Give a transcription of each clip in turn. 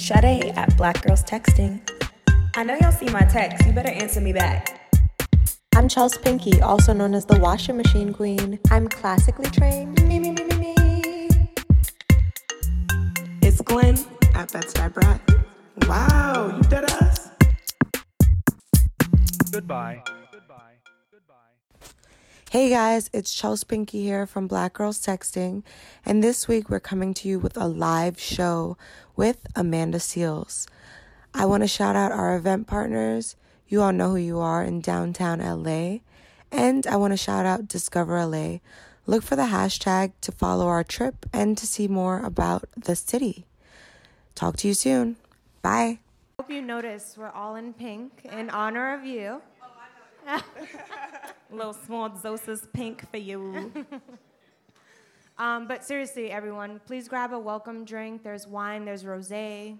Sade at Black Girls Texting. I know y'all see my text. You better answer me back. I'm Chels Pinky, also known as the Washing Machine Queen. I'm classically trained. Me. It's Glenn at Bed-Stuy Brat. Wow, you did us. Goodbye. Hey guys, it's Chels Pinky here from Black Girls Texting, and this week we're coming to you with a live show with Amanda Seales. I want to shout out our event partners. You all know who you are in downtown LA. And I want to shout out Discover LA. Look for the hashtag to follow our trip and to see more about the city. Talk to you soon. Bye. Hope you notice we're all in pink in honor of you. Oh, I know. Little Small Doses pink for you. But seriously, everyone, please grab a welcome drink. There's wine, there's rosé,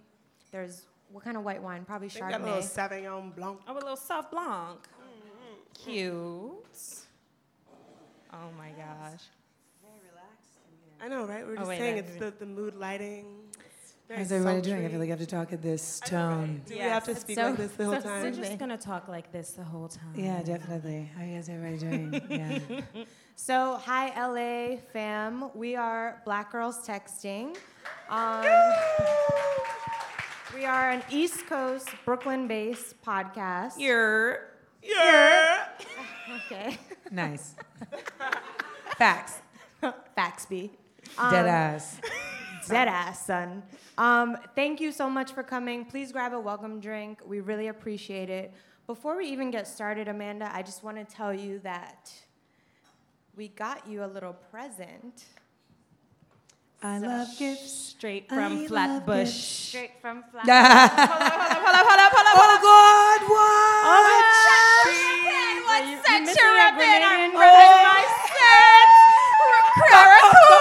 there's... What kind of white wine? Probably Chardonnay. I got a little Sauvignon Blanc. Oh, a little soft Blanc. Mm-hmm. Cute. Oh, my gosh. Very relaxed in here. I know, right? We're just saying it's the mood lighting. How's everybody doing? I feel like I have to talk at this tone. Do we have to speak like this the whole time? We're just going to talk like this the whole time. Yeah, definitely. How is everybody doing? Yeah. So, hi, LA fam. We are Black Girls Texting. We are an East Coast, Brooklyn-based podcast. Yeah. Okay. Nice. Facts. Facts be. Deadass. Deadass, son. Thank you so much for coming. Please grab a welcome drink. We really appreciate it. Before we even get started, Amanda, I just want to tell you that we got you a little present. Love gifts straight from Flatbush. Hold up. Oh God, what? What sex you're in? My sense. Caracool.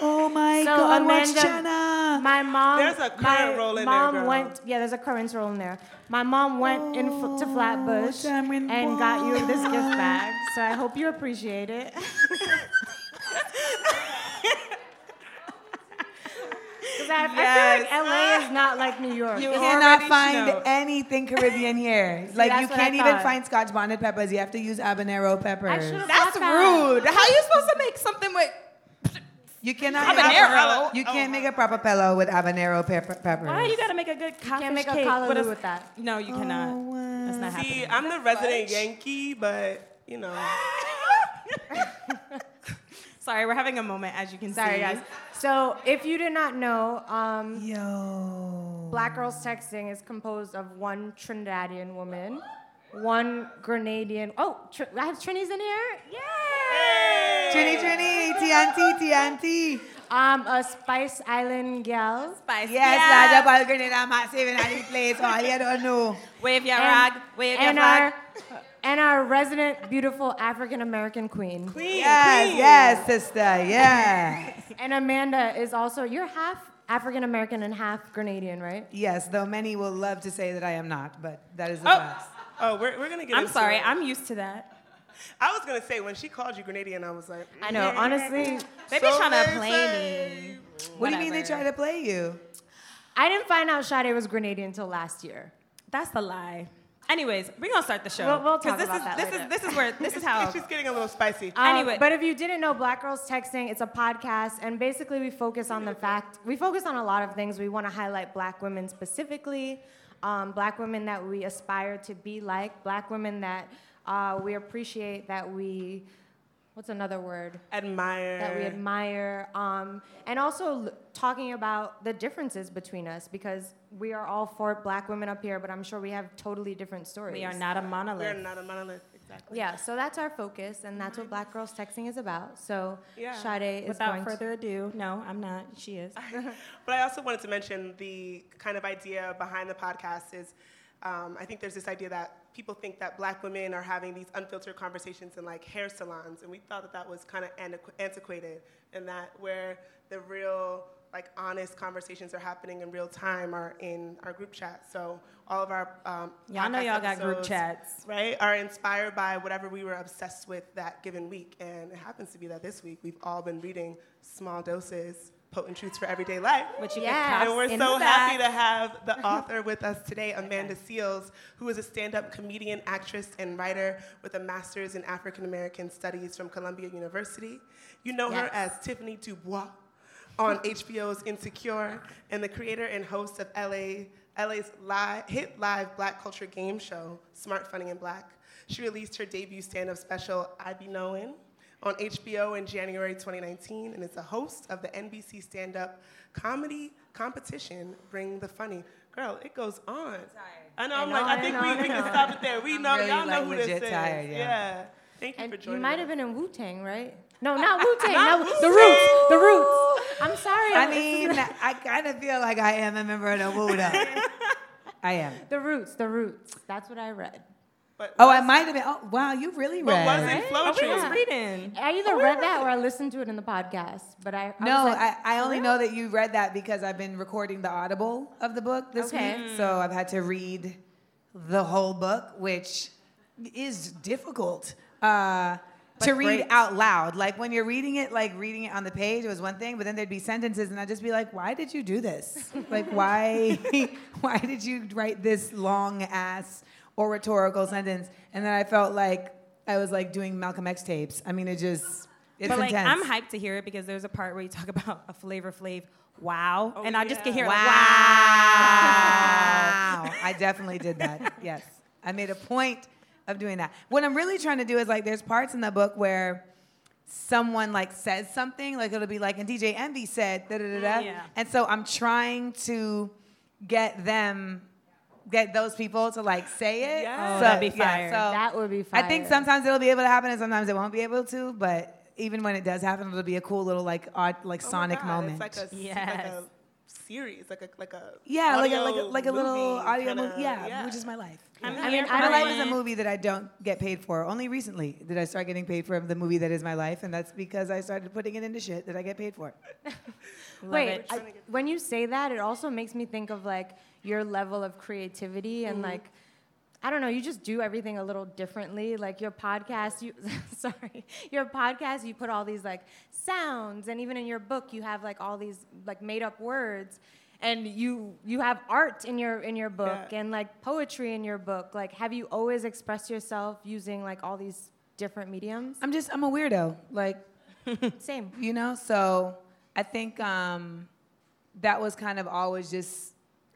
Oh my God, what's Jenna? My mom. There's a current roll in there, girl. There's a current roll in there. My mom went to Flatbush and got you this gift bag. So I hope you appreciate it. I feel like LA is not like New York. You cannot find anything Caribbean here. Like you can't even find Scotch bonnet peppers. You have to use habanero peppers. That's rude. How are you supposed to make something with? You cannot habanero. You can't make a papapello with habanero peppers. Why you gotta make a good cottage cake with that? No, you cannot. That's not happening. See, I'm the resident Yankee, but you know. Sorry, we're having a moment, as you can see. Sorry, guys. So, if you did not know, Black Girls Texting is composed of one Trinidadian woman, one Grenadian. I have Trinis in here? Yay! Trini, Tianti. A Spice Island gal. Spice. Yes, Raja Bal Grenada, massive in any place. All you don't know. Wave your rag. Wave your flag. And our resident, beautiful African-American queen. Yes, sister, yeah. And Amanda is also, you're half African-American and half Grenadian, right? Yes, though many will love to say that I am not, but that is the best. We're going to get I'm sorry, it. I'm used to that. I was going to say, when she called you Grenadian, I was like... I know, honestly, they be trying to play me. What do you mean they try to play you? I didn't find out Sade was Grenadian until last year. That's a lie. Anyways, we're gonna start the show. We'll talk about that later. This is how she's getting a little spicy. Anyway, but if you didn't know, Black Girls Texting, it's a podcast, and basically we focus on a lot of things. We want to highlight Black women specifically, Black women that we aspire to be like, Black women that we appreciate, that we admire, and also talking about the differences between us, because we are all four Black women up here, but I'm sure we have totally different stories. We are not a monolith. Exactly. Yeah, so that's our focus, and that's what Black Girls Texting is about. So Sade is she is. But I also wanted to mention the kind of idea behind the podcast is, I think there's this idea that people think that Black women are having these unfiltered conversations in like hair salons, and we thought that was kind of antiquated, and that where the real like honest conversations are happening in real time are in our group chat. So all of our y'all know y'all got group chats, right? Are inspired by whatever we were obsessed with that given week, and it happens to be that this week we've all been reading Small Doses potent truths for everyday life. Which you can. And we're so happy to have the author with us today, Amanda Seales, who is a stand-up comedian, actress, and writer with a master's in African American Studies from Columbia University. You know her as Tiffany Dubois on HBO's Insecure, and the creator and host of LA's hit live black culture game show, Smart Funny and Black. She released her debut stand-up special, I Be Knowin', on HBO in January 2019, and is the host of the NBC stand-up comedy competition, Bring the Funny. Girl, it goes on. I'm tired. I know, I'm like, I think we can stop it there. We know, y'all know who this is. Yeah. Thank you for joining us. You might have been in Wu-Tang, right? No, not Wu-Tang. The Roots. The Roots. I'm sorry. I mean, I kind of feel like I am a member of the Wu-Tang. I am. The Roots. The Roots. That's what I read. But I might have been. Oh, wow, you really read. But wasn't Floetry. I was reading. I either read that or I listened to it in the podcast. But I only know that you read that because I've been recording the Audible of the book this week. So I've had to read the whole book, which is difficult to read out loud. Like when you're reading it on the page was one thing, but then there'd be sentences and I'd just be like, why did you do this? Like, why did you write this long ass or rhetorical sentence? And then I felt like I was like doing Malcolm X tapes. I mean, it's intense. Like, I'm hyped to hear it because there's a part where you talk about a Flavor Flav, wow. Oh, and I just could hear like, wow. I definitely did that, yes. I made a point of doing that. What I'm really trying to do is like, there's parts in the book where someone like says something, like it'll be like, and DJ Envy said, da-da-da-da. Yeah. And so I'm trying to get those people to like say it. Yeah. Oh, so, that'd be fire. Yeah, so that would be fire. I think sometimes it'll be able to happen and sometimes it won't be able to, but even when it does happen, it'll be a cool little like odd, like sonic moment. It's like a, like a series, like a like a little audio movie. Yeah, which is my life. Yeah. My life is a movie that I don't get paid for. Only recently did I start getting paid for the movie that is my life, and that's because I started putting it into shit that I get paid for. Wait, when you say that, it also makes me think of like your level of creativity and like, I don't know, you just do everything a little differently. Like your podcast, you put all these like sounds, and even in your book you have like all these like made up words, and you have art in your book and like poetry in your book. Like, have you always expressed yourself using like all these different mediums? I'm a weirdo. Like same. You know, so I think that was kind of always just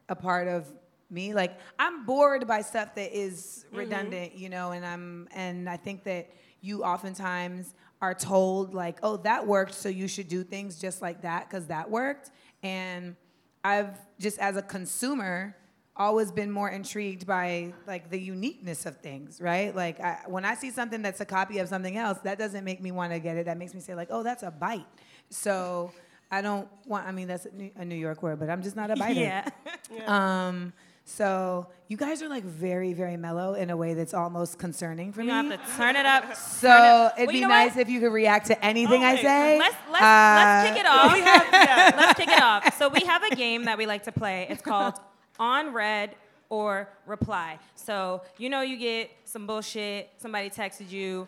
a part of me. Like, I'm bored by stuff that is redundant, you know, and I think that you oftentimes are told like, oh, that worked, so you should do things just like that because that worked. And I've just, as a consumer, always been more intrigued by like the uniqueness of things, right? Like when I see something that's a copy of something else, that doesn't make me want to get it. That makes me say like, oh, that's a bite. So I don't want, I mean, that's a New York word, but I'm just not a biter. Yeah. So you guys are like very, very mellow in a way that's almost concerning for me. You have to turn it up. So it'd be nice if you could react to anything I say. Let's kick it off. Let's kick it off. So we have a game that we like to play. It's called On Read or Reply. So you know you get some bullshit. Somebody texted you.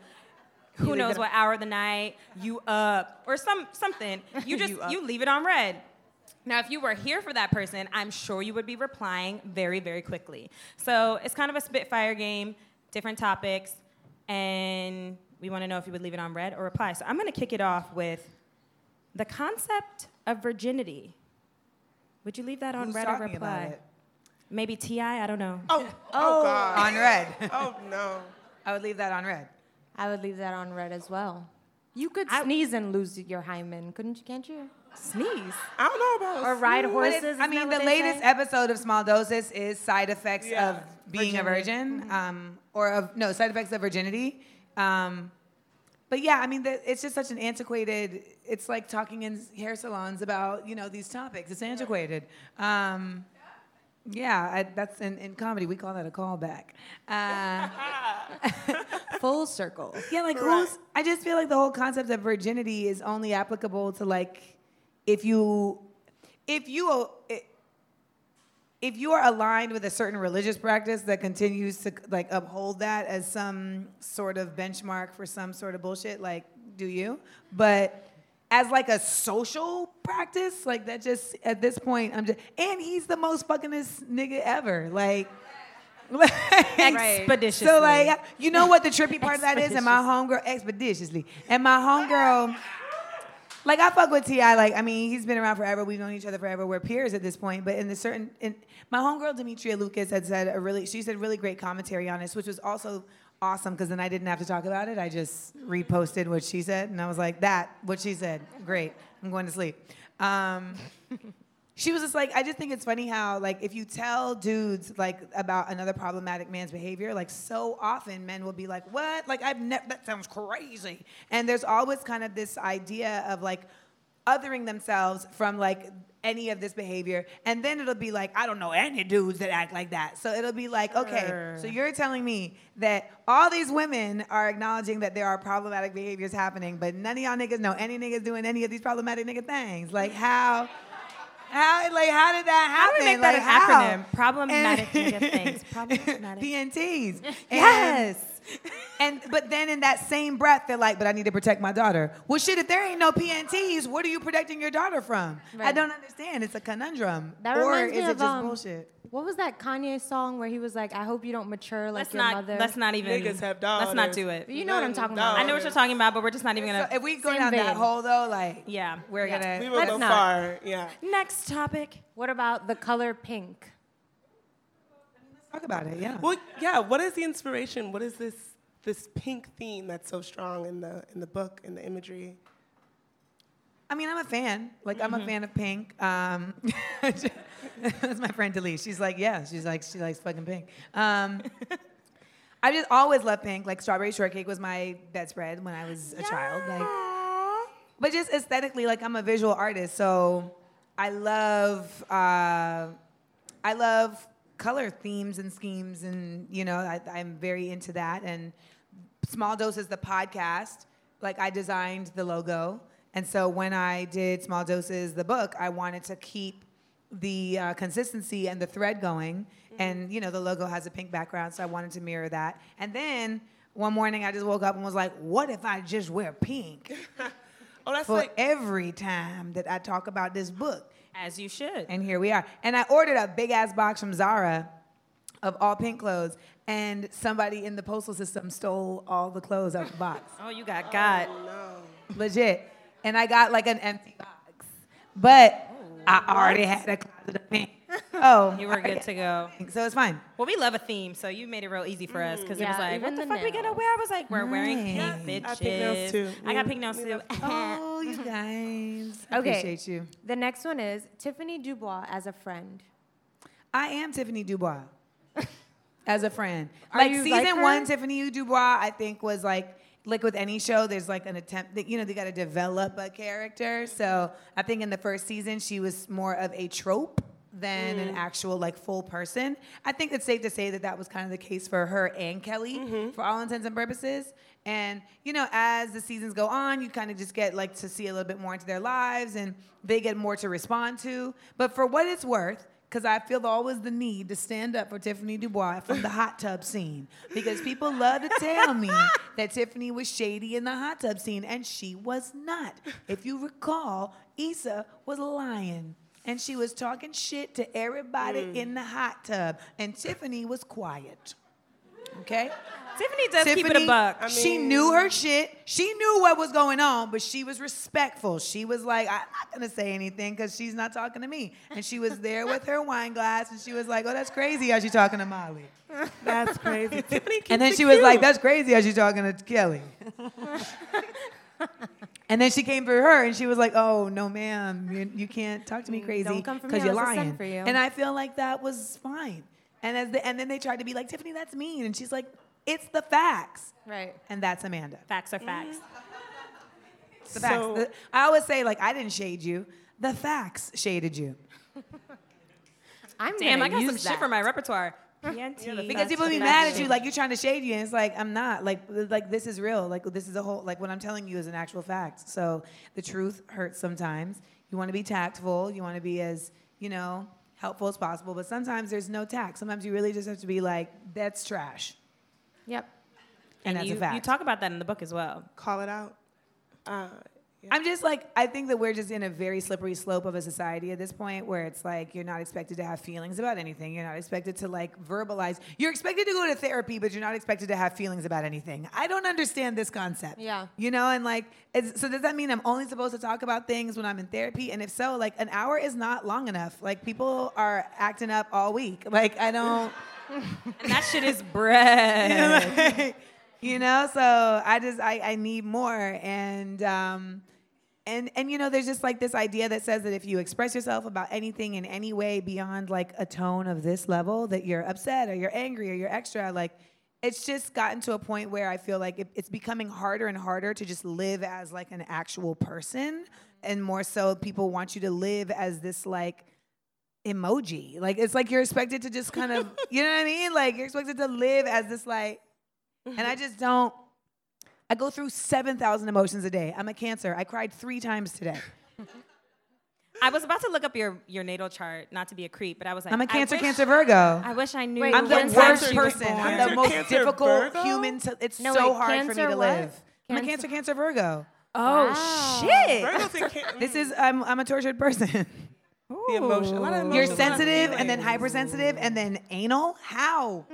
Who knows what hour of the night you up or something. You just you leave it on read. Now, if you were here for that person, I'm sure you would be replying very, very quickly. So it's kind of a spitfire game, different topics, and we want to know if you would leave it on read or reply. So I'm going to kick it off with the concept of virginity. Would you leave that on read or reply? Maybe T.I., I don't know. Oh God. On read. Oh, no. I would leave that on read. I would leave that on read as well. You could sneeze and lose your hymen, couldn't you? Can't you? Sneeze. I don't know about or ride horses. I mean, the latest episode of Small Doses is side effects of being a virgin, side effects of virginity. But yeah, I mean, it's just such an antiquated. It's like talking in hair salons about these topics. It's antiquated. That's in comedy we call that a callback. Full circle. Yeah, like I just feel like the whole concept of virginity is only applicable to like. If you are aligned with a certain religious practice that continues to like uphold that as some sort of benchmark for some sort of bullshit, like do you? But as like a social practice, like that just, at this point, I'm just, and he's the most fuckingest nigga ever. Like expeditiously. So like, you know what the trippy part of that is? And my homegirl, expeditiously. And my homegirl, like I fuck with T.I. Like, I mean, he's been around forever. We've known each other forever. We're peers at this point. But my homegirl, Demetria Lucas, had said she said really great commentary on this, which was also awesome because then I didn't have to talk about it. I just reposted what she said. And I was like, what she said, great. I'm going to sleep. She was just like, I just think it's funny how, like, if you tell dudes, like, about another problematic man's behavior, like, so often men will be like, what? Like, that sounds crazy. And there's always kind of this idea of, like, othering themselves from, like, any of this behavior. And then it'll be like, I don't know any dudes that act like that. So it'll be like, okay, so you're telling me that all these women are acknowledging that there are problematic behaviors happening, but none of y'all niggas know any niggas doing any of these problematic nigga things. Like, how... how did that happen? How do we make that an acronym? Problematic negative things. Problematic. PNTs. Yes. But then in that same breath, they're like, but I need to protect my daughter. Well, shit, if there ain't no PNTs, what are you protecting your daughter from? Right. I don't understand. It's a conundrum. That reminds me of, just bullshit? What was that Kanye song where he was like, I hope you don't mature like mother? Let's not even. Niggas have daughters. Let's not do it. You know what I'm talking about. I know what you're talking about, but we're just not even going to. So if we go down that hole, though, like, yeah, we're going to. We will go far. Yeah. Next topic. What about the color pink? Talk about it, yeah. Well, yeah. What is the inspiration? What is this pink theme that's so strong in the book and the imagery? I mean, I'm a fan. Like, I'm a fan of pink. That's my friend Delise. She's like, yeah. She's like, she likes fucking pink. I just always loved pink. Like, strawberry shortcake was my bedspread when I was a child. Like, but just aesthetically, like, I'm a visual artist, so I love color themes and schemes, and you know, I'm very into that. And Small Doses, the podcast, like I designed the logo, and so when I did Small Doses, the book, I wanted to keep the consistency and the thread going. And you know, the logo has a pink background, so I wanted to mirror that. And then one morning, I just woke up and was like, "What if I just wear pink every time that I talk about this book?" As you should. And here we are. And I ordered a big-ass box from Zara of all pink clothes, and somebody in the postal system stole all the clothes out of the box. Oh, you got. Oh, no. Legit. And I got, like, an empty box. But I already had a closet of pink. Oh. You were good to go. So it's fine. Well, we love a theme, so you made it real easy for us, because it was like, what the fuck we gonna wear? I was like, we're wearing pink, bitches. I got pink nails, too. I got pink nails, too. Oh, you guys. Okay. Appreciate you. The next one is Tiffany Dubois as a friend. I am Tiffany Dubois as a friend. Like, season one, Tiffany Dubois, I think, was like with any show, there's like an attempt that, you know, they gotta develop a character. So I think in the first season, she was more of a trope than an actual, like, full person. I think it's safe to say that was kind of the case for her and Kelly, for all intents and purposes. And, you know, as the seasons go on, you kind of just get, like, to see a little bit more into their lives, and they get more to respond to. But for what it's worth, because I feel always the need to stand up for Tiffany Dubois from the hot tub scene, because people love to tell me that Tiffany was shady in the hot tub scene, and she was not. If you recall, Issa was lying. And she was talking shit to everybody in the hot tub. And Tiffany was quiet. Okay? Tiffany does keep it a buck. I mean, she knew her shit. She knew what was going on, but she was respectful. She was like, I'm not going to say anything because she's not talking to me. And she was there with her wine glass, and she was like, oh, that's crazy how she's talking to Molly. That's crazy. Tiffany keeps it cute. And then she was like, that's crazy how she's talking to Kelly. And then she came for her, and she was like, oh, no, ma'am, you can't talk to me crazy because you're lying. And I feel like that was fine. And then they tried to be like, Tiffany, that's mean. And she's like, it's the facts. Right. And that's Amanda. Facts are facts. The facts. So, I always say, like, I didn't shade you. The facts shaded you. Damn, I got some shit for my repertoire. Because people be mad at you, like you're trying to shade you, and it's like, I'm not. Like this is real. Like, this is a whole. Like, what I'm telling you is an actual fact. So the truth hurts sometimes. You want to be tactful. You want to be as, you know, helpful as possible. But sometimes there's no tact. Sometimes you really just have to be like, that's trash. Yep. And that's a fact. You talk about that in the book as well. Call it out. Yeah. I'm just like, I think that we're just in a very slippery slope of a society at this point where it's like, you're not expected to have feelings about anything. You're not expected to like verbalize. You're expected to go to therapy, but you're not expected to have feelings about anything. I don't understand this concept. Yeah. You know, and like, so does that mean I'm only supposed to talk about things when I'm in therapy? And if so, like an hour is not long enough. Like people are acting up all week. Like I don't. And that shit is bread. Yeah, like, you know, so I need more. And you know, there's just like this idea that says that if you express yourself about anything in any way beyond like a tone of this level, that you're upset or you're angry or you're extra. Like, it's just gotten to a point where I feel like it's becoming harder and harder to just live as like an actual person. And more so people want you to live as this like emoji. Like, it's like you're expected to just kind of, you know what I mean? Like you're expected to live as this like, and I just don't. I go through 7,000 emotions a day. I'm a Cancer. I cried 3 times today. I was about to look up your natal chart, not to be a creep, but I was like, I'm a Cancer, Cancer, Virgo. I wish I knew. Wait, I'm the worst person. I'm the most difficult human. It's so hard for me to live. I'm a Cancer, Cancer, Virgo. Oh shit! This is I'm a tortured person. The emotion. A lot of emotion. You're sensitive and then hypersensitive and then anal. How?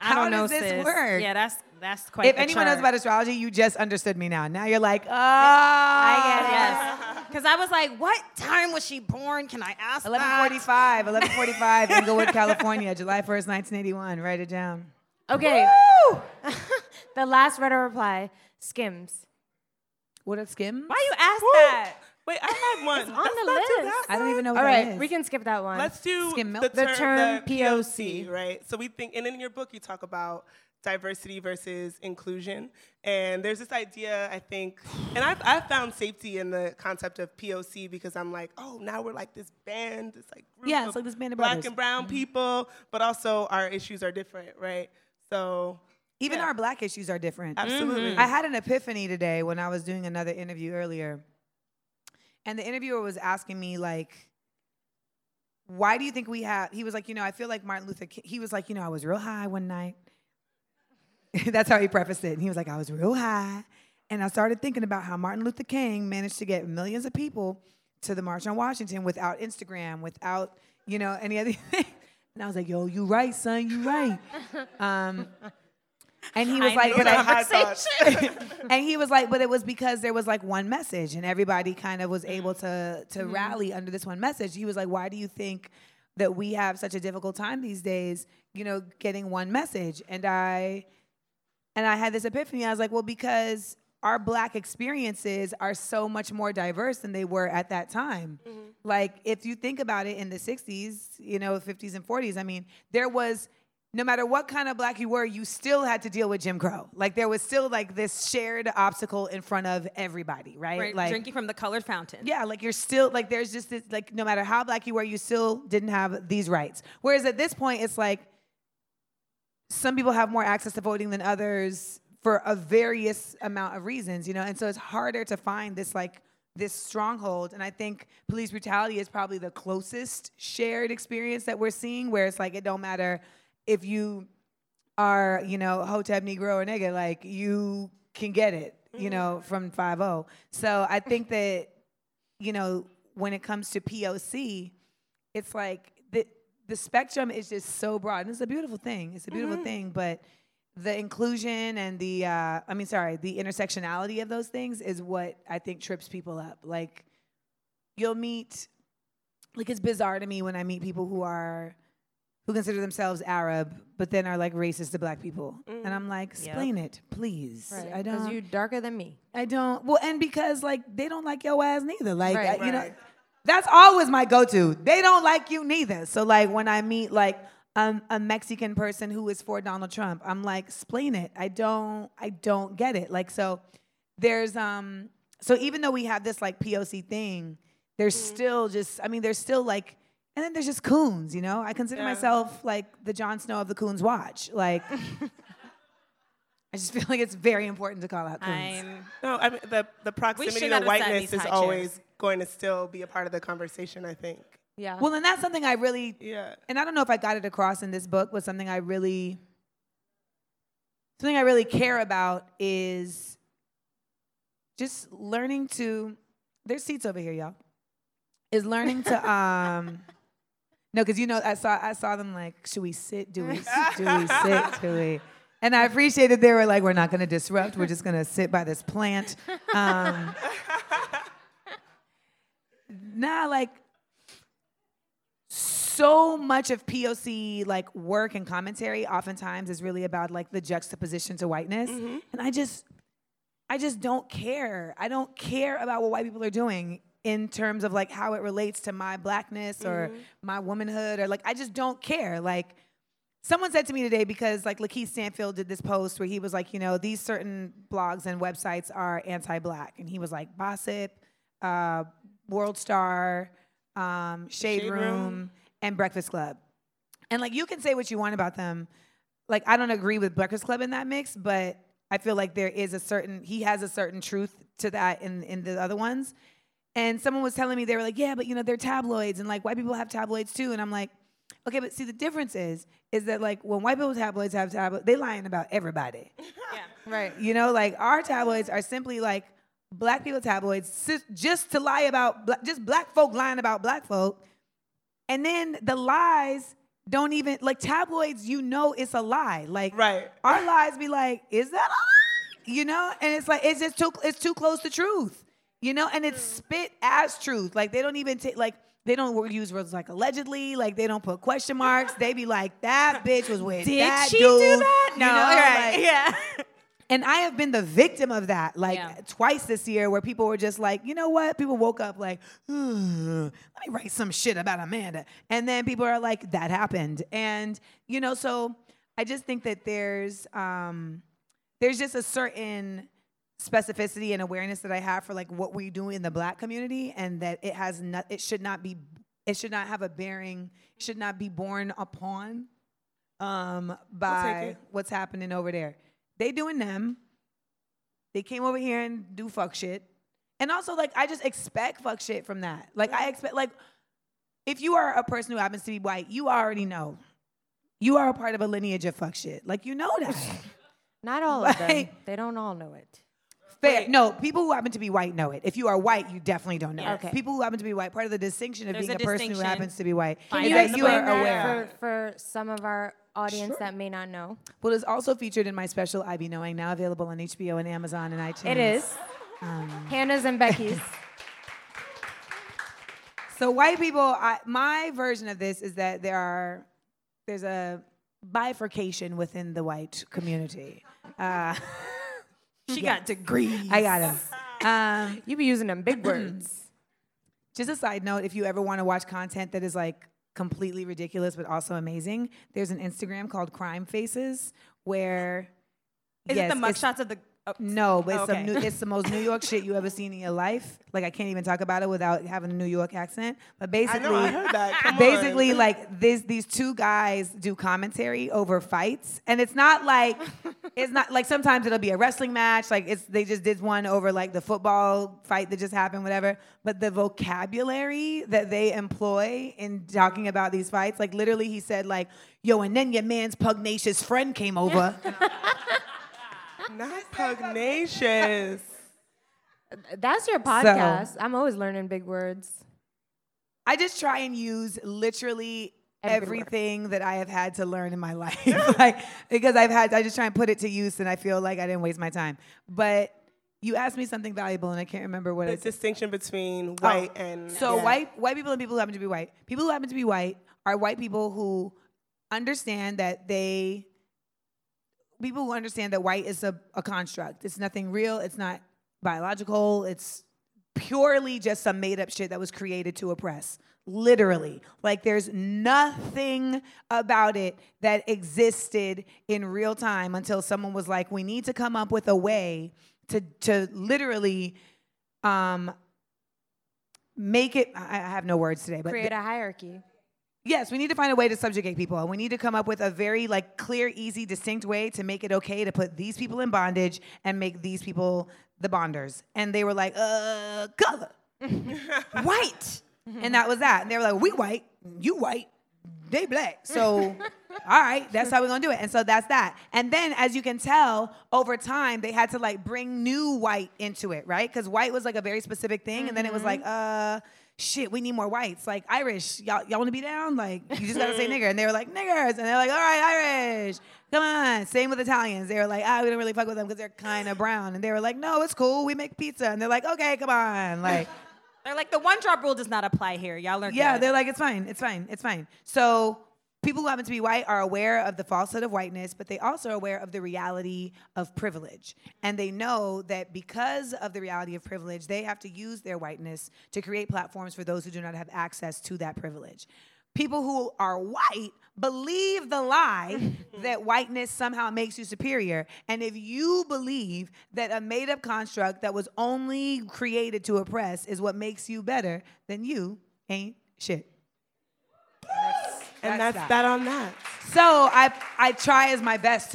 How does this work? Yeah, that's quite. If anyone knows about astrology, you just understood me now. Now you're like, oh, I get it. Yes. Because I was like, what time was she born? Can I ask? 11:45. 11:45. Inglewood, California, July 1st, 1981. Write it down. Okay. Woo! The last Reddit reply. Skims. What are Skims? Why you ask that? Wait, I had one. It's on the list. I don't even know what that is. All right, we can skip that one. Let's do the term POC, right? So we think, and in your book, you talk about diversity versus inclusion. And there's this idea, I think, and I've found safety in the concept of POC because I'm like, oh, now we're like this band, this like group of black and brown people, but also our issues are different, right? So... Even our black issues are different. Absolutely. Mm-hmm. I had an epiphany today when I was doing another interview earlier. And the interviewer was asking me, like, why do you think we have... He was like, you know, I feel like Martin Luther King... He was like, you know, I was real high one night. That's how he prefaced it. And he was like, I was real high. And I started thinking about how Martin Luther King managed to get millions of people to the March on Washington without Instagram, without, you know, any other thing. And I was like, yo, you right, son, you right. And he was like, but and he was like, but it was because there was like one message, and everybody kind of was able to rally under this one message. He was like, why do you think that we have such a difficult time these days, you know, getting one message? And I had this epiphany. I was like, well, because our black experiences are so much more diverse than they were at that time. Mm-hmm. Like, if you think about it, in the 60s, you know, 50s and 40s, I mean, there was... No matter what kind of black you were, you still had to deal with Jim Crow. Like, there was still, like, this shared obstacle in front of everybody, right? Like, drinking from the colored fountain. Yeah, like, you're still, like, there's just this, like, no matter how black you were, you still didn't have these rights. Whereas at this point, it's like, some people have more access to voting than others for a various amount of reasons, you know? And so it's harder to find this, like, this stronghold. And I think police brutality is probably the closest shared experience that we're seeing, where it's like, it don't matter... If you are, you know, Hotep, Negro, or nigga, like, you can get it, you know, from 5-0. So I think that, you know, when it comes to POC, it's like the spectrum is just so broad. And it's a beautiful thing. It's a beautiful thing. But the inclusion and the intersectionality of those things is what I think trips people up. Like, you'll meet, like, it's bizarre to me when I meet people who consider themselves Arab, but then are like racist to black people. And I'm like, explain it, please. Right. I don't. Because you're darker than me. I don't. Well, and because like they don't like your ass neither. Like, you know, that's always my go-to. They don't like you neither. So like when I meet like a Mexican person who is for Donald Trump, I'm like, explain it. I don't get it. Like, so there's so even though we have this like POC thing, there's still just, I mean, there's still like. And then there's just coons, you know? I consider myself like the Jon Snow of the Coons Watch. Like, I just feel like it's very important to call out coons. I mean, the proximity to whiteness is always going to still be a part of the conversation, I think. Yeah. Well, and that's something I really, and I don't know if I got it across in this book, but something I really care about is just learning to, there's seats over here, y'all, is learning to, no, because, you know, I saw them like, should we sit? Do we sit? And I appreciated they were like, we're not going to disrupt. We're just going to sit by this plant. Like, so much of POC like work and commentary oftentimes is really about like the juxtaposition to whiteness. Mm-hmm. And I just don't care. I don't care about what white people are doing in terms of like how it relates to my blackness or my womanhood, or like, I just don't care. Like, someone said to me today, because like Lakeith Stanfield did this post where he was like, you know, these certain blogs and websites are anti-black. And he was like, Bossip, World Star, Shade Room, and Breakfast Club. And like, you can say what you want about them. Like, I don't agree with Breakfast Club in that mix, but I feel like there is a certain, he has a certain truth to that in the other ones. And someone was telling me, they were like, yeah, but you know, they're tabloids, and like white people have tabloids too. And I'm like, okay, but see, the difference is that like when white people have tabloids, they lying about everybody. Yeah, right. You know, like our tabloids are simply like black people tabloids just to lie about, just black folk lying about black folk. And then the lies don't even, like tabloids, you know it's a lie. Like right. Our lies be like, is that a lie? You know? And it's like, it's just too close to truth. You know? And it's spit as truth. Like they don't even take, like, they don't use words like allegedly, like they don't put question marks. They be like, that bitch was with that dude. Did she do that? No, you know, right, like, yeah. And I have been the victim of that, like twice this year, where people were just like, you know what? People woke up like, let me write some shit about Amanda. And then people are like, that happened. And, you know, so I just think that there's just a certain specificity and awareness that I have for like what we do in the black community, and that it has not, it should not have a bearing, should not be borne upon by what's happening over there. They doing them. They came over here and do fuck shit. And also, like, I just expect fuck shit from that. Like, I expect, like, if you are a person who happens to be white, you already know. You are a part of a lineage of fuck shit. Like, you know that. Not all like, of them. They don't all know it. Fair. Wait. No, people who happen to be white know it. If you are white, you definitely don't know it. Okay. People who happen to be white, part of the distinction of there's being a person who happens to be white. Can you explain that aware. For some of our audience that may not know? Well, it's also featured in my special, I Be Knowing, now available on HBO and Amazon and iTunes. It is. Hannah's and Becky's. So white people, my version of this is that there's a bifurcation within the white community. She got degrees. I got them. You be using them big words. Just a side note, if you ever want to watch content that is like completely ridiculous but also amazing, there's an Instagram called Crime Faces where... Is it the mugshots of the... Oh, no, but it's the most New York shit you ever seen in your life. Like, I can't even talk about it without having a New York accent. But basically, I heard that. Come on. Like these two guys do commentary over fights, and it's not like sometimes it'll be a wrestling match. Like they just did one over like the football fight that just happened, whatever. But the vocabulary that they employ in talking about these fights, like literally, he said like, "Yo, and then your man's pugnacious friend came over." Not pugnacious. That's your podcast. So, I'm always learning big words. I just try and use literally everything that I have had to learn in my life. Because I just try and put it to use, and I feel like I didn't waste my time. But you asked me something valuable, and I can't remember what it is. The distinction between white and... So white people and people who happen to be white. People who happen to be white are white people who understand that they... People who understand that white is a construct. It's nothing real. It's not biological. It's purely just some made-up shit that was created to oppress. Literally. Like, there's nothing about it that existed in real time until someone was like, we need to come up with a way to literally make it... I have no words today. But create a hierarchy. Yes, we need to find a way to subjugate people, and we need to come up with a very like clear, easy, distinct way to make it okay to put these people in bondage and make these people the bonders. And they were like, color, white, and that was that. And they were like, we white, you white, they black. So all right, that's how we're going to do it. And so that's that. And then, as you can tell, over time, they had to, like, bring new white into it, right? Because white was, like, a very specific thing. Mm-hmm. And then it was like, shit, we need more whites. Like, Irish, y'all want to be down? Like, you just got to say nigger. And they were like, niggers. And they're like, all right, Irish. Come on. Same with Italians. They were like, we don't really fuck with them because they're kind of brown. And they were like, no, it's cool. We make pizza. And they're like, okay, come on. Like, they're like, the one-drop rule does not apply here. Y'all are good. They're like, it's fine. It's fine. It's fine. So people who happen to be white are aware of the falsehood of whiteness, but they also are aware of the reality of privilege. And they know that because of the reality of privilege, they have to use their whiteness to create platforms for those who do not have access to that privilege. People who are white believe the lie that whiteness somehow makes you superior. And if you believe that a made-up construct that was only created to oppress is what makes you better, then you ain't shit. And that's that on that. So I try as my best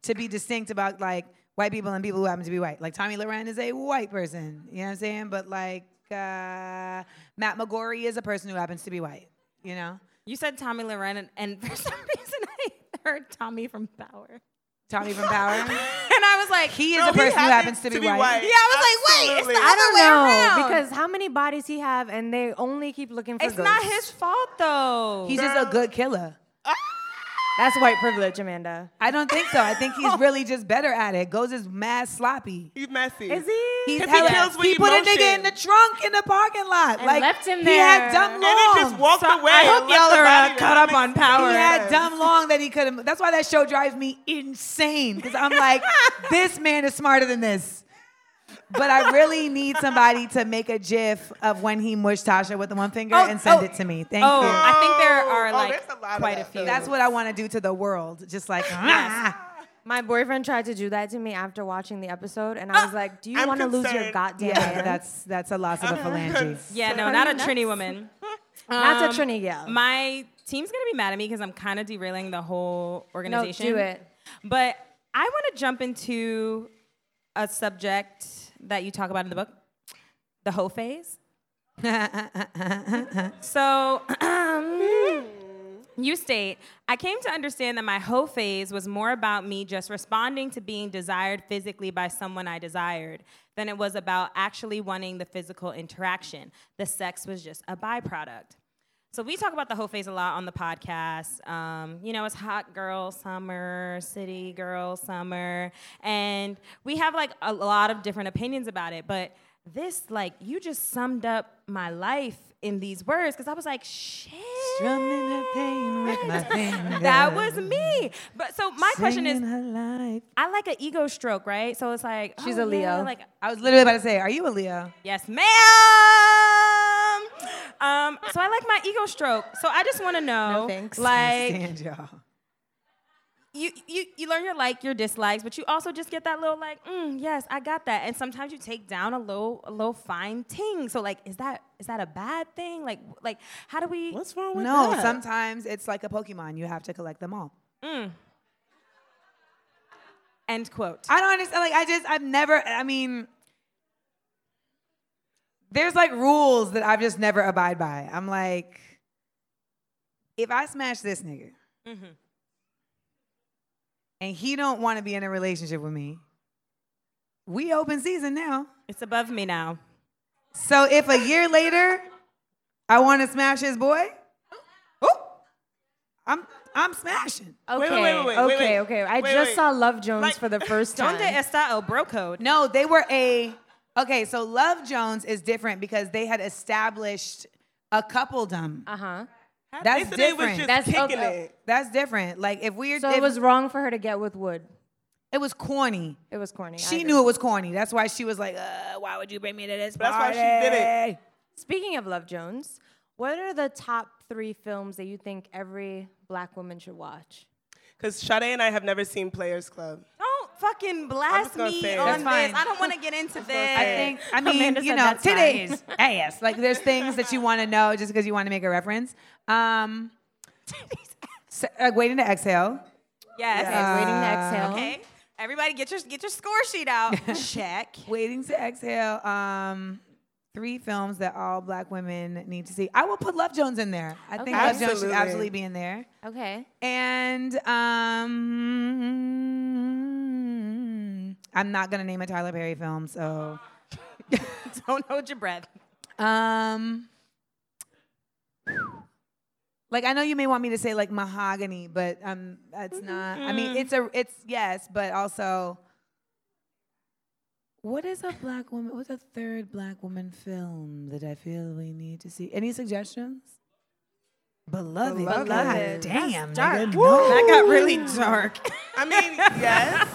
to be distinct about, like, white people and people who happen to be white. Like, Tomi Lahren is a white person. You know what I'm saying? But, like, Matt McGorry is a person who happens to be white. You know? You said Tomi Lahren, and for some reason I heard Tommy from Power. Tommy from Power? And I was like, he is a person who happens to be white. Yeah, I was like, wait, it's the other way around. Because how many bodies he have, and they only keep looking for ghosts. It's not his fault, though. He's just a good killer. That's white privilege, Amanda. I don't think so. I think he's really just better at it. Ghost is mad sloppy. He's messy. Is he? He put a nigga in the trunk in the parking lot. And like, left him there. He had dumb long. And he just walked away. I hope y'all are caught up on Power. He had dumb long that he could have. That's why that show drives me insane. Because I'm like, this man is smarter than this. But I really need somebody to make a gif of when he mushed Tasha with the one finger and send it to me. Thank you. I think there are quite a few. That's what I want to do to the world. Just like, My boyfriend tried to do that to me after watching the episode, and I was like, do you want to lose your goddamn hand? That's a loss of a phalange. Yeah, no, not a Trini woman. Not a Trini, yeah. My team's going to be mad at me because I'm kind of derailing the whole organization. No, do it. But I want to jump into a subject that you talk about in the book, the hoe phase. So, you state, I came to understand that my hoe phase was more about me just responding to being desired physically by someone I desired than it was about actually wanting the physical interaction. The sex was just a byproduct. So we talk about the hoe phase a lot on the podcast. It's hot girl summer, city girl summer. And we have, like, a lot of different opinions about it. But this, like, you just summed up my life in these words. Because I was like, shit. Strumming her pain with my finger. That was me. But so my question is, her life. I like an ego stroke, right? So it's like, she's a Leo. Yeah, like, I was literally about to say, are you a Leo? Yes, ma'am. So I like my ego stroke. So I just want to know, no, thanks. Like, stand, y'all. You learn your your dislikes, but you also just get that little like, yes, I got that. And sometimes you take down a low fine ting. So, like, is that a bad thing? Like how do we? What's wrong with that? No, sometimes it's like a Pokemon. You have to collect them all. End quote. I don't understand. Like, there's, like, rules that I've just never abide by. I'm like, if I smash this nigga and he don't want to be in a relationship with me, we open season now. It's above me now. So if a year later I want to smash his boy, I'm smashing. Okay. Wait. I just saw Love Jones for the first time. Donde está el bro code? No, they were Okay, so Love Jones is different because they had established a coupledom. That's different. Was just that's kicking it. That's different. Like, if we're so, it was wrong for her to get with Wood. It was corny. She knew it was corny. That's why she was like, "Why would you bring me to this party?" That's why she did it. Speaking of Love Jones, what are the top 3 films that you think every black woman should watch? Because Sade and I have never seen Players Club. Fucking blast me on this. I don't want to get into this. Today's ass. Like, there's things that you want to know just because you want to make a reference. Waiting to Exhale. Yes. Waiting to Exhale. Okay. Everybody, get your score sheet out. Check. Waiting to Exhale. Three films that all black women need to see. I will put Love Jones in there. I think absolutely. Love Jones should absolutely be in there. Okay. And I'm not going to name a Tyler Perry film, so don't hold your breath. Like, I know you may want me to say, like, Mahogany, but it's not. I mean, it's yes, but also... What is a black woman? What's a third black woman film that I feel we need to see? Any suggestions? Beloved. God damn, dark. That got really dark. I mean, yes.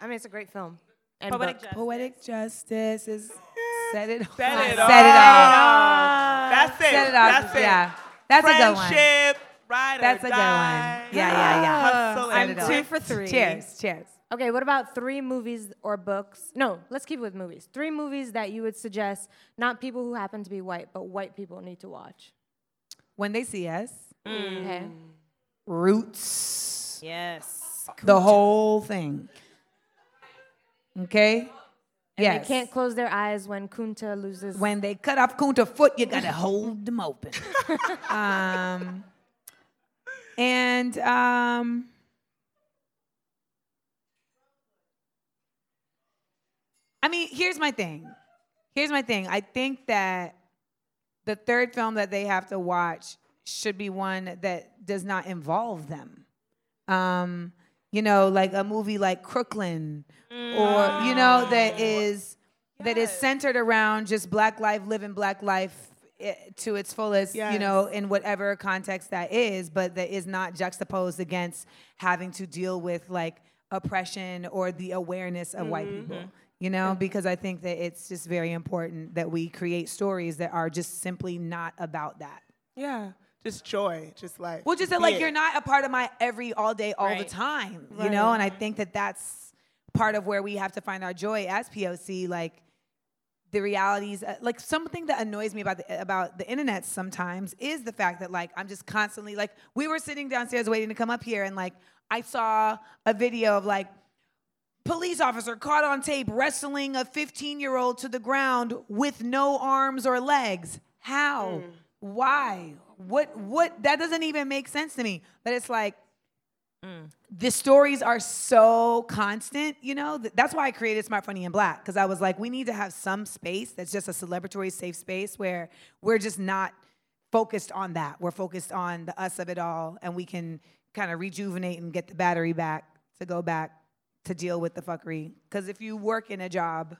I mean, it's a great film. And Poetic Justice is Set It Off. That's it. Set It Off. That's it. Yeah, that's a good one. Friendship, ride or die. That's a good one. Yeah. Hustle. I'm 2 for 3. Cheers. Okay, what about 3 movies or books? No, let's keep it with movies. 3 movies that you would suggest, not people who happen to be white, but white people need to watch. When They See Us. Mm. Okay. Roots. Yes. The whole thing. Okay? And yes. They can't close their eyes when Kunta loses. When they cut off Kunta's foot, you gotta hold them open. I mean, here's my thing. I think that the third film that they have to watch should be one that does not involve them. You know, like a movie like Crooklyn, or, you know, that is centered around just black life, living black life to its fullest, yes. You know, in whatever context that is, but that is not juxtaposed against having to deal with, like, oppression or the awareness of white people. You know, because I think that it's just very important that we create stories that are just simply not about that. Yeah, just joy, just life. Well, just that, like, you're not a part of my every all day, all the time, you know? And I think that that's part of where we have to find our joy as POC, like, the realities, like, something that annoys me about the internet sometimes is the fact that, like, I'm just constantly, like, we were sitting downstairs waiting to come up here, and, like, I saw a video of, like, police officer caught on tape wrestling a 15-year-old to the ground with no arms or legs. How? Why? What? That doesn't even make sense to me. But it's like, the stories are so constant, you know? That's why I created Smart Funny and Black, because I was like, we need to have some space that's just a celebratory safe space where we're just not focused on that. We're focused on the us of it all, and we can kind of rejuvenate and get the battery back to go back to deal with the fuckery. Because if you work in a job,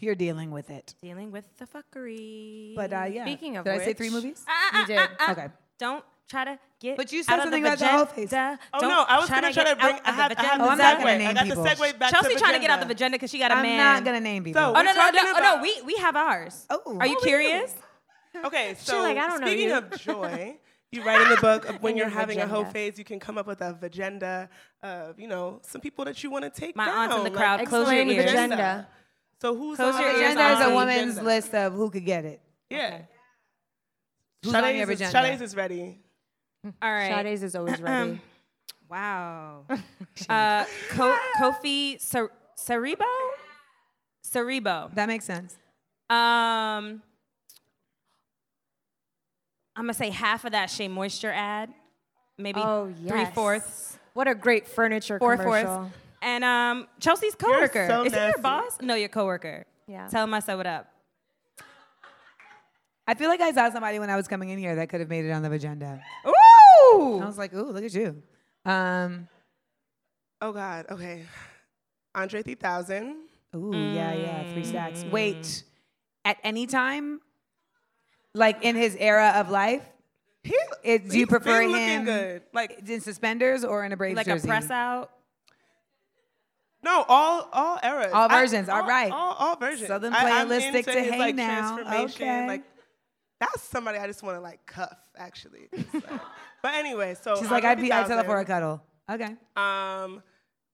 you're dealing with it. Dealing with the fuckery. But yeah. Speaking of which. Did I say 3 movies? You did. Okay. Don't try to get But you said something about the whole face. Oh, don't no. I was going to try to bring... I have the segue. I got people. The segue back Chelsea to trying to get out the agenda because she got a man. I'm not going to name people. So no. We have ours. Oh. Are you curious? Okay, so like, I don't speaking know of joy... You write in the book of when you're having a whole phase, you can come up with a vagenda of, you know, some people that you want to take down. My aunt's in the crowd. Like, close your ears. Vagenda. So who's on your agenda is a woman's list of who could get it. Yeah. Okay. Who's on your agenda? Sade's is ready. All right. Sade's is always ready. Wow. Kofi Cerebo? Cerebo. That makes sense. I'm going to say half of that Shea Moisture ad. Maybe 3/4. What a great furniture commercial. 4/4. And Chelsea's coworker. You're so Is nasty. He your boss? No, your coworker. Yeah. Tell him I said what up. I feel like I saw somebody when I was coming in here that could have made it on the agenda. Ooh! I was like, ooh, look at you. Oh, God. Okay. Andre 3000. Ooh, yeah. 3 stacks. Wait. At any time... Like, in his era of life, do you prefer him good. Like in suspenders or in a Braves jersey? Like a press out? No, all eras. All versions, all right. All versions. So then playalistic to his, like, now. Transformation. Okay. Like, that's somebody I just want to, like, cuff, actually. Like. But anyway, so... She's like, I'd settle for a cuddle. Okay.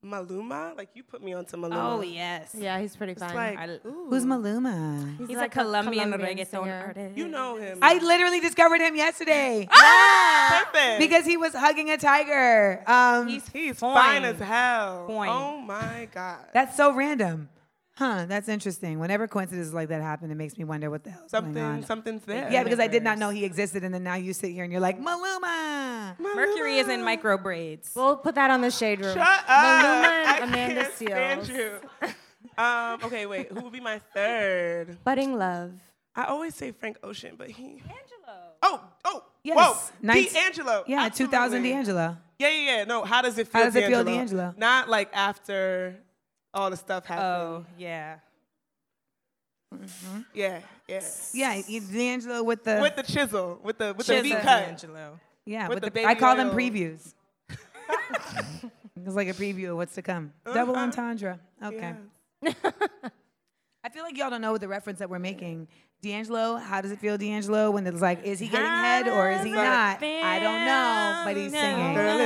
Maluma? Like, you put me onto Maluma. Oh, yes. Yeah, he's pretty fun. Like, who's Maluma? He's like a Colombian reggaeton artist. You know him. I literally discovered him yesterday. Ah! Perfect. Because he was hugging a tiger. He's fine as hell. Oh, my God. That's so random. huh, that's interesting. Whenever coincidences like that happen, it makes me wonder what the hell's going on. Something's there. Yeah, because I did not know he existed, and then now you sit here and you're like, Maluma! Mercury is in micro braids. We'll put that on the Shade Room. Shut up! Maluma and Amanda Seales. I can't stand you. Okay, wait. Who would be my third? Budding love. I always say Frank Ocean, but he... D'Angelo. Oh. Yes. Whoa. D'Angelo. Yeah, absolutely. 2000 D'Angelo. Yeah. No, how does it feel, D'Angelo? Not like after... all the stuff happened. Oh, yeah. Mm-hmm. Yeah. Yeah, D'Angelo with the chisel, with the V cut. D'Angelo. Yeah, with the I call them previews. It's like a preview of what's to come. Uh-huh. Double entendre. Okay. Yeah. I feel like y'all don't know the reference that we're making. D'Angelo, how does it feel, D'Angelo? When it's like, is he getting head or is he not? I don't know, but he's singing. Girl,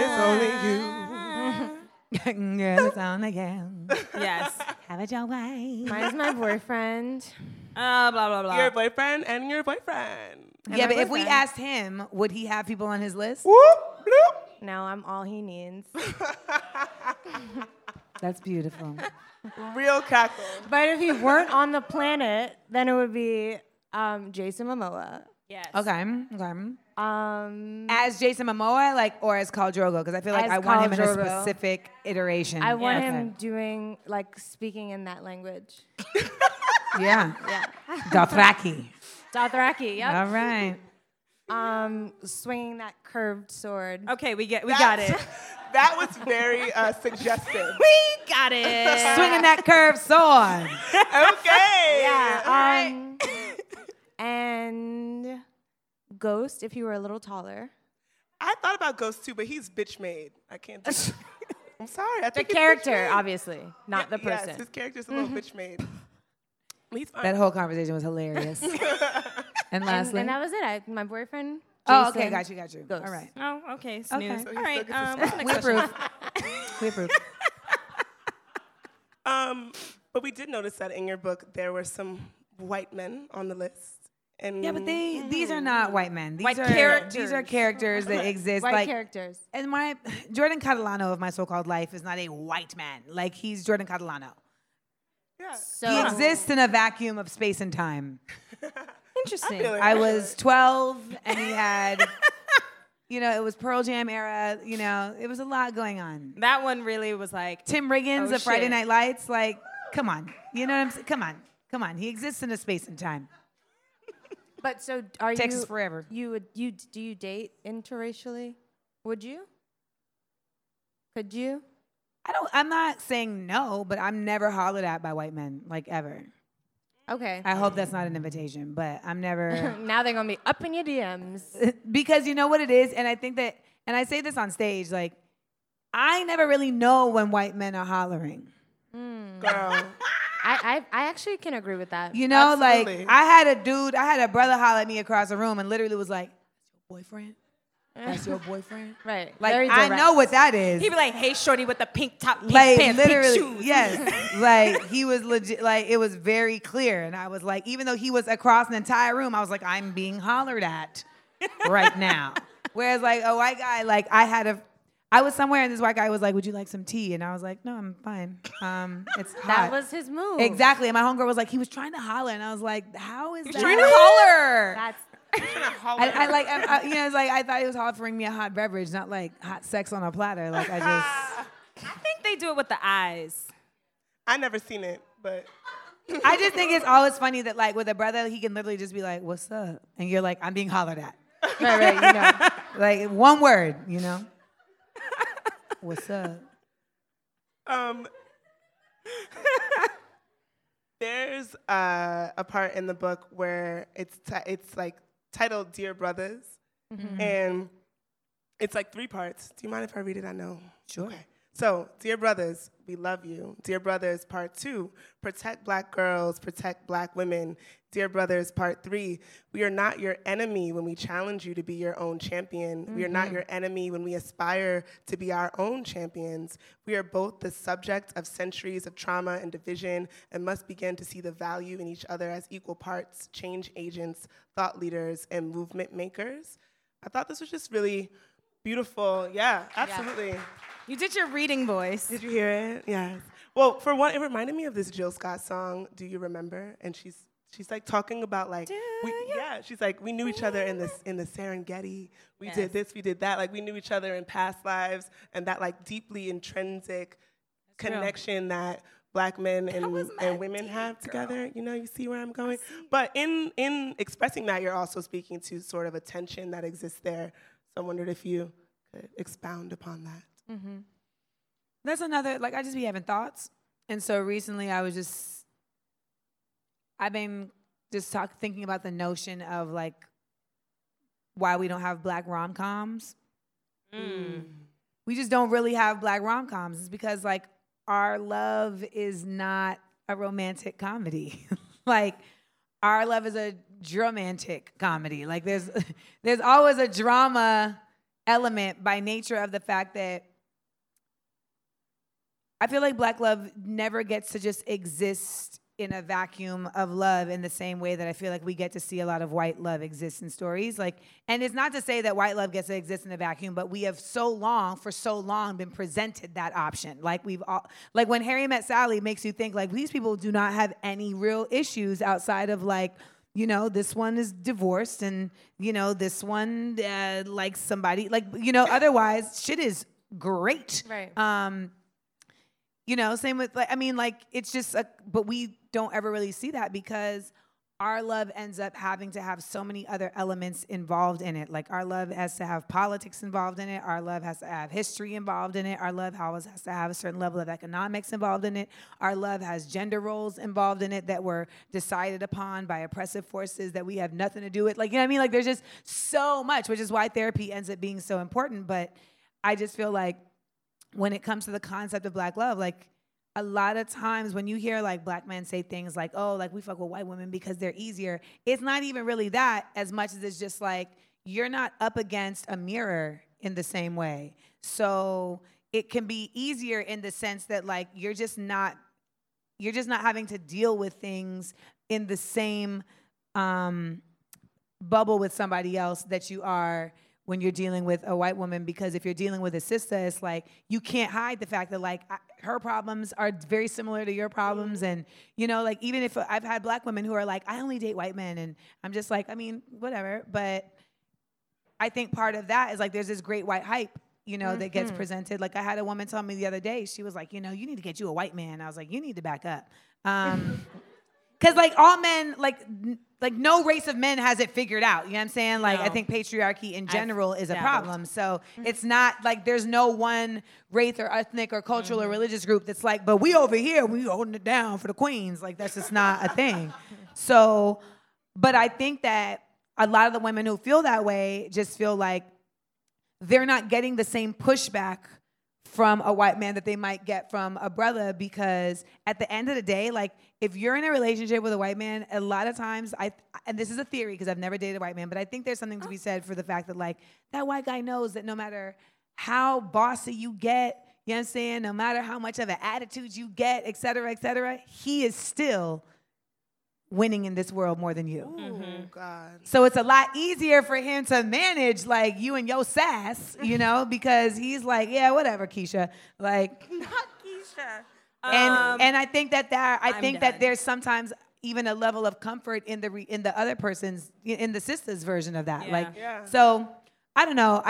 it's only you. Girl, it's on again. Yes. Have it your way. Mine's my boyfriend. Blah, blah, blah. Your boyfriend. And yeah, but boyfriend. If we asked him, would he have people on his list? Whoop, bloop. No, I'm all he needs. That's beautiful. Real cackle. But if he weren't on the planet, then it would be Jason Momoa. Yes. Okay. As Jason Momoa, or as Khal Drogo, because I feel like I want him in a specific iteration. I want him doing speaking in that language. Yeah. Dothraki. Yep. All right. Swinging that curved sword. Okay, we got it. That was very suggestive. We got it. Swinging that curved sword. Okay. Yeah. And Ghost, if you were a little taller. I thought about Ghost too, but he's bitch made. I can't do it. I'm sorry. I think the character, obviously, not the person. Yes, his character's a little bitch made. He's fine. That whole conversation was hilarious. And lastly. And that was it. My boyfriend. Jason, okay. Got you. Ghost. All right. Oh, okay. Snooze. Okay. So all right. We approve. But we did notice that in your book, there were some white men on the list. And but these are not white men. These are characters that exist. White characters. And my Jordan Catalano of my so-called life is not a white man. He's Jordan Catalano. Yeah. So. He exists in a vacuum of space and time. Interesting. I was 12, and he had, it was Pearl Jam era. It was a lot going on. That one really was like Tim Riggins of Friday Night Lights. Come on. You know what I'm saying? Come on. He exists in a space and time. But so are Texas you forever. Do you date interracially? Would you? Could you? I'm not saying no, but I'm never hollered at by white men, ever. Okay. I hope that's not an invitation, but I'm never now they're gonna be up in your DMs. Because you know what it is, and I think that I say this on stage, I never really know when white men are hollering. Mm. Girl. I actually can agree with that. Absolutely. I had a brother holler at me across the room and literally was like, That's your boyfriend? Right. I know what that is. He'd be like, hey, shorty with the pink top, pink pants, literally, pink shoes. Yes. He was legit, it was very clear. And I was like, even though he was across an entire room, I was like, I'm being hollered at right now. Whereas a white guy, I was somewhere and this white guy was like, would you like some tea? And I was like, no, I'm fine. It's hot. That was his move. Exactly. And my homegirl was like, he was trying to holler. And I was like, how is that? He's trying to holler. That's trying to holler. I thought he was offering me a hot beverage, not hot sex on a platter. I think they do it with the eyes. I never seen it, but. I just think it's always funny that with a brother, he can literally just be like, what's up? And you're like, I'm being hollered at. Right, one word, What's up? There's a part in the book where it's titled Dear Brothers, and it's 3 parts. Do you mind if I read it? I know. Sure. Okay. So, Dear Brothers, we love you. Dear Brothers, Part 2, protect black girls, protect black women. Dear Brothers, Part 3, we are not your enemy when we challenge you to be your own champion. Mm-hmm. We are not your enemy when we aspire to be our own champions. We are both the subject of centuries of trauma and division and must begin to see the value in each other as equal parts, change agents, thought leaders, and movement makers. I thought this was just really beautiful. Yeah, absolutely. Yeah. You did your reading voice. Did you hear it? Yes. Well, for one, it reminded me of this Jill Scott song, Do You Remember? And she's like talking about like, she's like, we knew each other in the Serengeti. We did this, we did that. Like we knew each other in past lives, and that like deeply intrinsic connection that Black men and women have together. You know, you see where I'm going? But in expressing that, you're also speaking to sort of a tension that exists there. So I wondered if you could expound upon that. Mm-hmm. That's another, like I just be having thoughts. And so recently I've been thinking about the notion of like why we don't have Black rom-coms. Mm. We just don't really have Black rom-coms. It's because like our love is not a romantic comedy. Like our love is a dramatic comedy. Like there's always a drama element by nature of the fact that I feel like Black love never gets to just exist in a vacuum of love in the same way that I feel like we get to see a lot of white love exist in stories. Like, and it's not to say that white love gets to exist in a vacuum, but we have for so long been presented that option. Like like When Harry Met Sally makes you think like these people do not have any real issues outside of like, you know, this one is divorced and, you know, this one likes somebody, like, you know, otherwise shit is great. Right. You know, same with, like, I mean, like, it's just, but we don't ever really see that because our love ends up having to have so many other elements involved in it. Like, our love has to have politics involved in it. Our love has to have history involved in it. Our love always has to have a certain level of economics involved in it. Our love has gender roles involved in it that were decided upon by oppressive forces that we have nothing to do with. Like, you know what I mean? Like, there's just so much, which is why therapy ends up being so important. But I just feel like, when it comes to the concept of Black love, like a lot of times when you hear like Black men say things like, oh, like we fuck with white women because they're easier, it's not even really that as much as it's just like you're not up against a mirror in the same way. So it can be easier in the sense that like you're just not having to deal with things in the same bubble with somebody else that you are when you're dealing with a white woman, because if you're dealing with a sister, it's like you can't hide the fact that like her problems are very similar to your problems. And, you know, like even if I've had Black women who are like, I only date white men. And I'm just like, I mean, whatever. But I think part of that is like there's this great white hype, you know, that gets presented. Like I had a woman tell me the other day, she was like, you know, you need to get you a white man. I was like, you need to back up. Because like all men, like no race of men has it figured out. You know what I'm saying? Like no. I think patriarchy in general is a problem. So it's not like there's no one race or ethnic or cultural or religious group that's like, but we over here, we holding it down for the queens. Like that's just not a thing. So, but I think that a lot of the women who feel that way just feel like they're not getting the same pushback from a white man that they might get from a brother, because at the end of the day, like if you're in a relationship with a white man, a lot of times and this is a theory because I've never dated a white man, but I think there's something to be said for the fact that like that white guy knows that no matter how bossy you get, you know what I'm saying, no matter how much of an attitude you get, et cetera, he is still winning in this world more than you. Ooh, God. So it's a lot easier for him to manage like you and your sass, you know, because he's like, yeah, whatever, Keisha. Like not Keisha. And I think that that there's sometimes even a level of comfort in the other person's, in the sister's version of that. Yeah. Like so I don't know.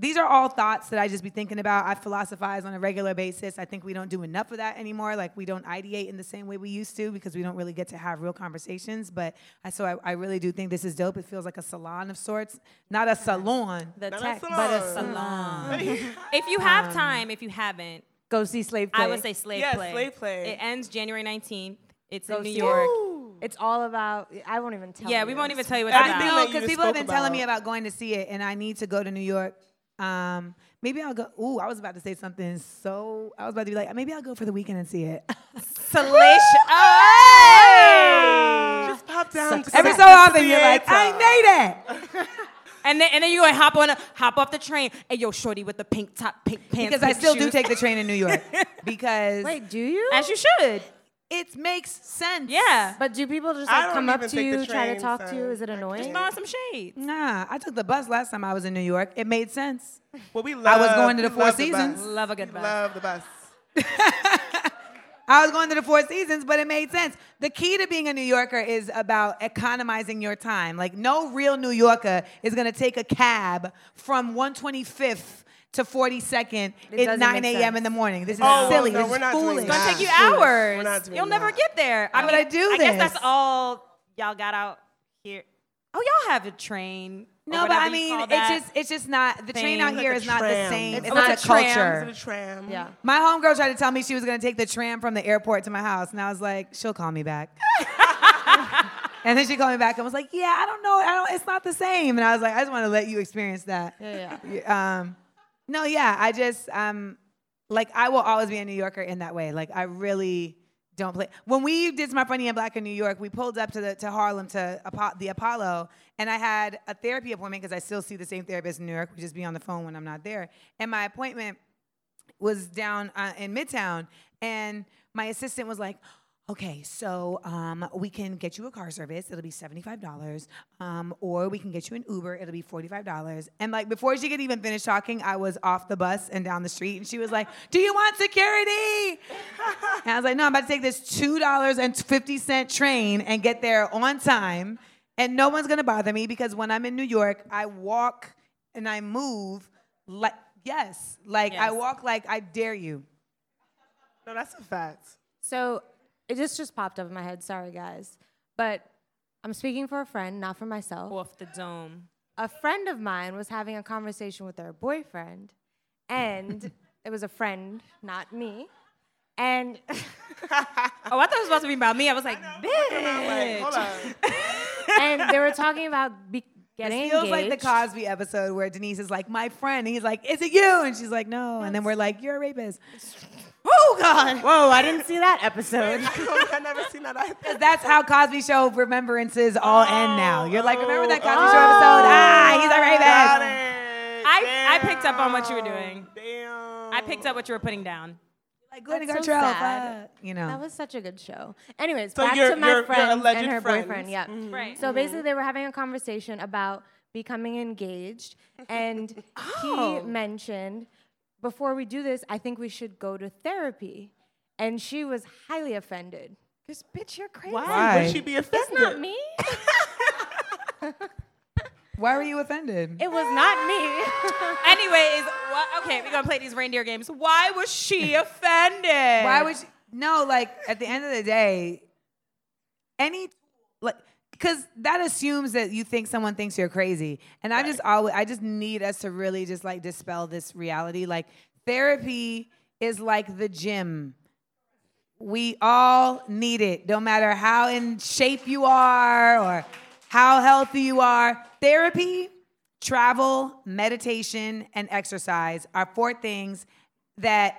These are all thoughts that I just be thinking about. I philosophize on a regular basis. I think we don't do enough of that anymore. Like we don't ideate in the same way we used to because we don't really get to have real conversations. But I really do think this is dope. It feels like a salon of sorts. Not a salon, but a salon. If you have time, if you haven't, go see Slave Play. I would say Slave Play. Slave Play. It ends January 19th. It's in New York. It's all about, I won't even tell you. Yeah, we won't even tell you what it's about. Because people have been telling me about going to see it, and I need to go to New York. Maybe I'll go. Ooh, I was about to say something. So I was about to be like, maybe I'll go for the weekend and see it. Salacious. Oh! Just pop down. Every so often you're like, I made it. And then you go and hop off the train. Hey, yo, shorty with the pink top, pink pants. Because pink I still shoes. Do take the train in New York. Because wait, do you? As you should. It makes sense. Yeah. But do people just like come up to you, try to talk to you? Is it annoying? Just throw some shades. Nah, I took the bus last time I was in New York. It made sense. Well, I was going to the Four Seasons. Love a good bus. Love the bus. I was going to the Four Seasons, but it made sense. The key to being a New Yorker is about economizing your time. Like, no real New Yorker is going to take a cab from 125th to 42nd at 9 a.m. in the morning. This is silly. No, this is foolish. It's going to take you hours. You'll never get there. I'm going to do this. I guess that's all y'all got out here. Oh, y'all have a train. No, but I mean, it's just not, the train out here is not the same. It's not a culture. It's a tram. Yeah. My homegirl tried to tell me she was going to take the tram from the airport to my house, and I was like, she'll call me back. And then she called me back and was like, yeah, I don't know. It's not the same. And I was like, I just want to let you experience that. Yeah. No, yeah, I just, like, I will always be a New Yorker in that way. Like, I really don't play. When we did Smart Funny and Black in New York, we pulled up to Harlem to the Apollo, and I had a therapy appointment because I still see the same therapist in New York. We just be on the phone when I'm not there. And my appointment was down in Midtown, and my assistant was like, okay, so we can get you a car service. It'll be $75. Or we can get you an Uber. It'll be $45. And like before she could even finish talking, I was off the bus and down the street. And she was like, do you want security? And I was like, no, I'm about to take this $2.50 train and get there on time. And no one's going to bother me because when I'm in New York, I walk and I move. I walk like I dare you. No, that's a fact. So... it just popped up in my head. Sorry, guys. But I'm speaking for a friend, not for myself. Off the dome. A friend of mine was having a conversation with her boyfriend, and it was a friend, not me. And oh, I thought it was supposed to be about me. I was like, bitch. Hold on. And they were talking about getting engaged. It feels like the Cosby episode where Denise is like, my friend. And he's like, is it you? And she's like, no. And then we're like, you're a rapist. Oh, God. Whoa, I didn't see that episode. I've never seen that either. That's how Cosby Show remembrances all end now. You're like, remember that Cosby Show episode? Ah, he's a rapist. I picked up on what you were doing. Damn. I picked up what you were putting down. Like, go ahead and go, you know. That was such a good show. Anyways, so back to my friend and her boyfriend. Yeah. Mm-hmm. Right. So basically, they were having a conversation about becoming engaged, and he mentioned... before we do this, I think we should go to therapy. And she was highly offended. Because, bitch, you're crazy. Why would she be offended? It's not me. Why were you offended? It was not me. Anyways, okay, we're going to play these reindeer games. Why was she offended? Why was she? No, like, at the end of the day, because that assumes that you think someone thinks you're crazy. And right. I just need us to really just like dispel this reality. Like therapy is like the gym. We all need it. No matter how in shape you are or how healthy you are. Therapy, travel, meditation, and exercise are four things that,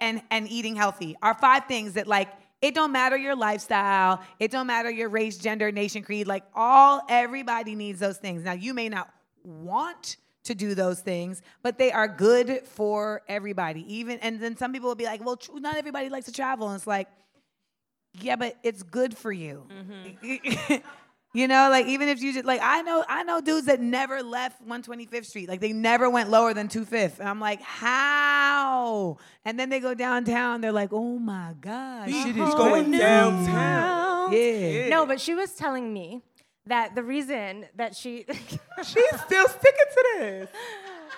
and eating healthy are five things that like, it don't matter your lifestyle. It don't matter your race, gender, nation, creed. Like everybody needs those things. Now, you may not want to do those things, but they are good for everybody. And then some people will be like, well, not everybody likes to travel. And it's like, yeah, but it's good for you. Mm-hmm. You know, like even if you just like, I know dudes that never left 125th Street. Like they never went lower than 250th. And I'm like, how? And then they go downtown. They're like, oh my God. This shit is going downtown. Yeah. No, but she was telling me that the reason that she... she's still sticking to this.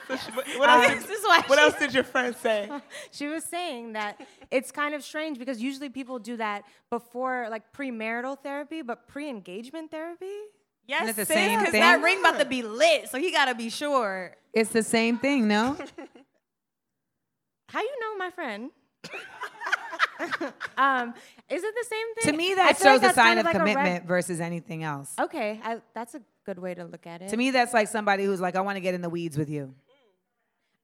So what else did your friend say? She was saying that it's kind of strange because usually people do that before, like premarital therapy, but pre-engagement therapy? Yes, it's the same thing. Because that ring about to be lit, so he got to be sure. It's the same thing, no? How you know my friend? Is it the same thing? To me, that shows a sign of commitment versus anything else. Okay, that's a good way to look at it. To me, that's like somebody who's like, I want to get in the weeds with you.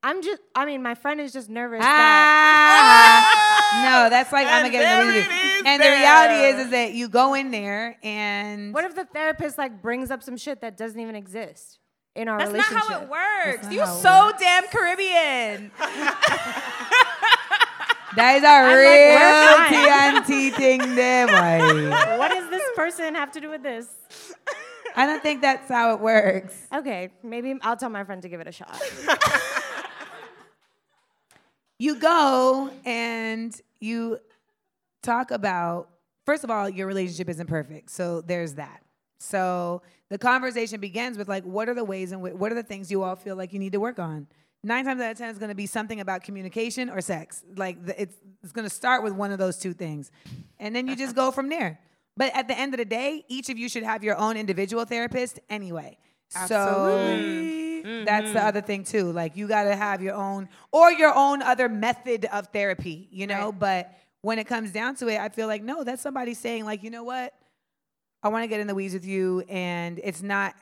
My friend is just nervous. No, that's like, I'm going to get in the weeds. And the reality is that you go in there and... what if the therapist like brings up some shit that doesn't even exist in our relationship? That's not how it works. You're so damn Caribbean. That is a real TNT thing there, boy. What does this person have to do with this? I don't think that's how it works. Okay, maybe I'll tell my friend to give it a shot. You go and you talk about, first of all, your relationship isn't perfect. So there's that. So the conversation begins with, like, what are the ways and what are the things you all feel like you need to work on? 9 times out of 10 is going to be something about communication or sex. Like, it's going to start with one of those two things. And then you just go from there. But at the end of the day, each of you should have your own individual therapist anyway. Absolutely. So that's the other thing, too. Like, you got to have your own, or your own other method of therapy, you know? Right. But when it comes down to it, I feel like, no, that's somebody saying, like, you know what? I want to get in the weeds with you, and it's not,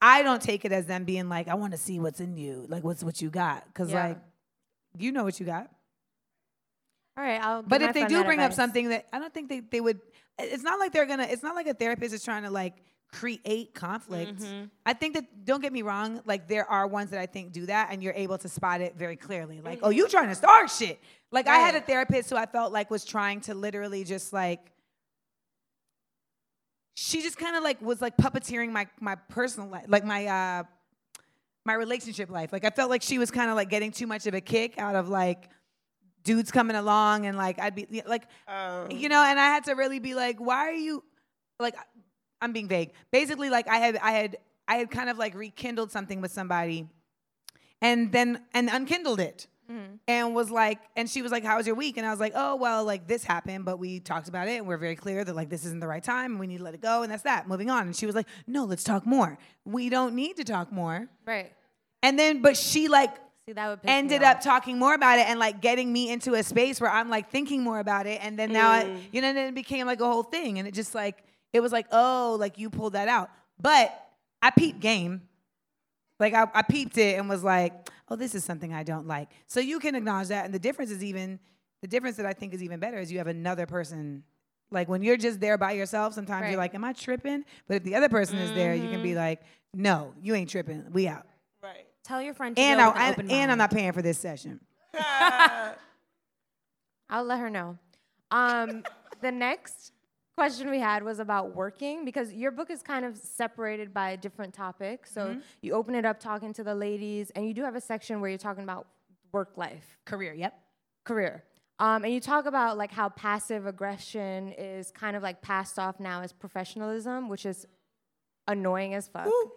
I don't take it as them being like, I want to see what's in you. Like, what's what you got? Because, like, you know what you got. All right, I'll give my friend that advice. But if they do bring up something that I don't think they would, it's not like they're going to, it's not like a therapist is trying to, like, create conflict. Mm-hmm. I think that, don't get me wrong, like, there are ones that I think do that, and you're able to spot it very clearly. Like, oh, you trying to start shit. Like, I had a therapist who I felt like was trying to literally just, like, she just kind of, like, was, like, puppeteering my personal life, like, my relationship life. Like, I felt like she was kind of, like, getting too much of a kick out of, like, dudes coming along, and, like, I'd be, like, you know, and I had to really be, like, why are you, like, I'm being vague. Basically, like, I had kind of, like, rekindled something with somebody and unkindled it. Mm-hmm. And was like, and she was like, how was your week? And I was like, oh, well, like, this happened, but we talked about it, and we're very clear that, like, this isn't the right time, and we need to let it go, and that's that, moving on. And she was like, no, let's talk more. We don't need to talk more. Right. And then, but she, like, see, that would piss ended me up talking more about it, and, like, getting me into a space where I'm, like, thinking more about it. And then now, you know, then it became, like, a whole thing. And it just, like, it was like, oh, like, you pulled that out. But I peeped game. Like, I peeped it and was like, oh, this is something I don't like. So you can acknowledge that. And the difference that I think is even better is you have another person. Like, when you're just there by yourself, sometimes you're like, am I tripping? But if the other person is there, you can be like, no, you ain't tripping. We out. Right. Tell your friend to go with an open mind. And I'm not paying for this session. I'll let her know. The next question we had was about working, because your book is kind of separated by a different topic. So you open it up talking to the ladies, and you do have a section where you're talking about work life. Career, Career. And you talk about, like, how passive aggression is kind of, like, passed off now as professionalism, which is annoying as fuck. Ooh.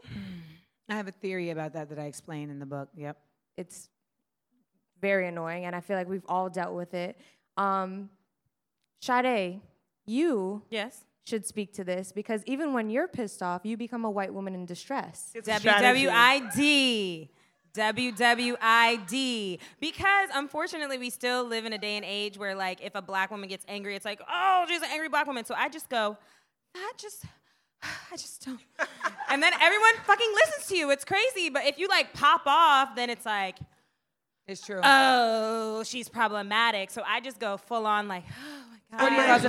I have a theory about that I explain in the book. Yep. It's very annoying, and I feel like we've all dealt with it. Sade, you should speak to this, because even when you're pissed off, you become a white woman in distress. It's WWID. WWID. Because, unfortunately, we still live in a day and age where, like, if a black woman gets angry, it's like, oh, she's an angry black woman. So I just go, I just don't. And then everyone fucking listens to you. It's crazy. But if you, like, pop off, then it's like, it's true. Oh, she's problematic. So I just go full on, like, and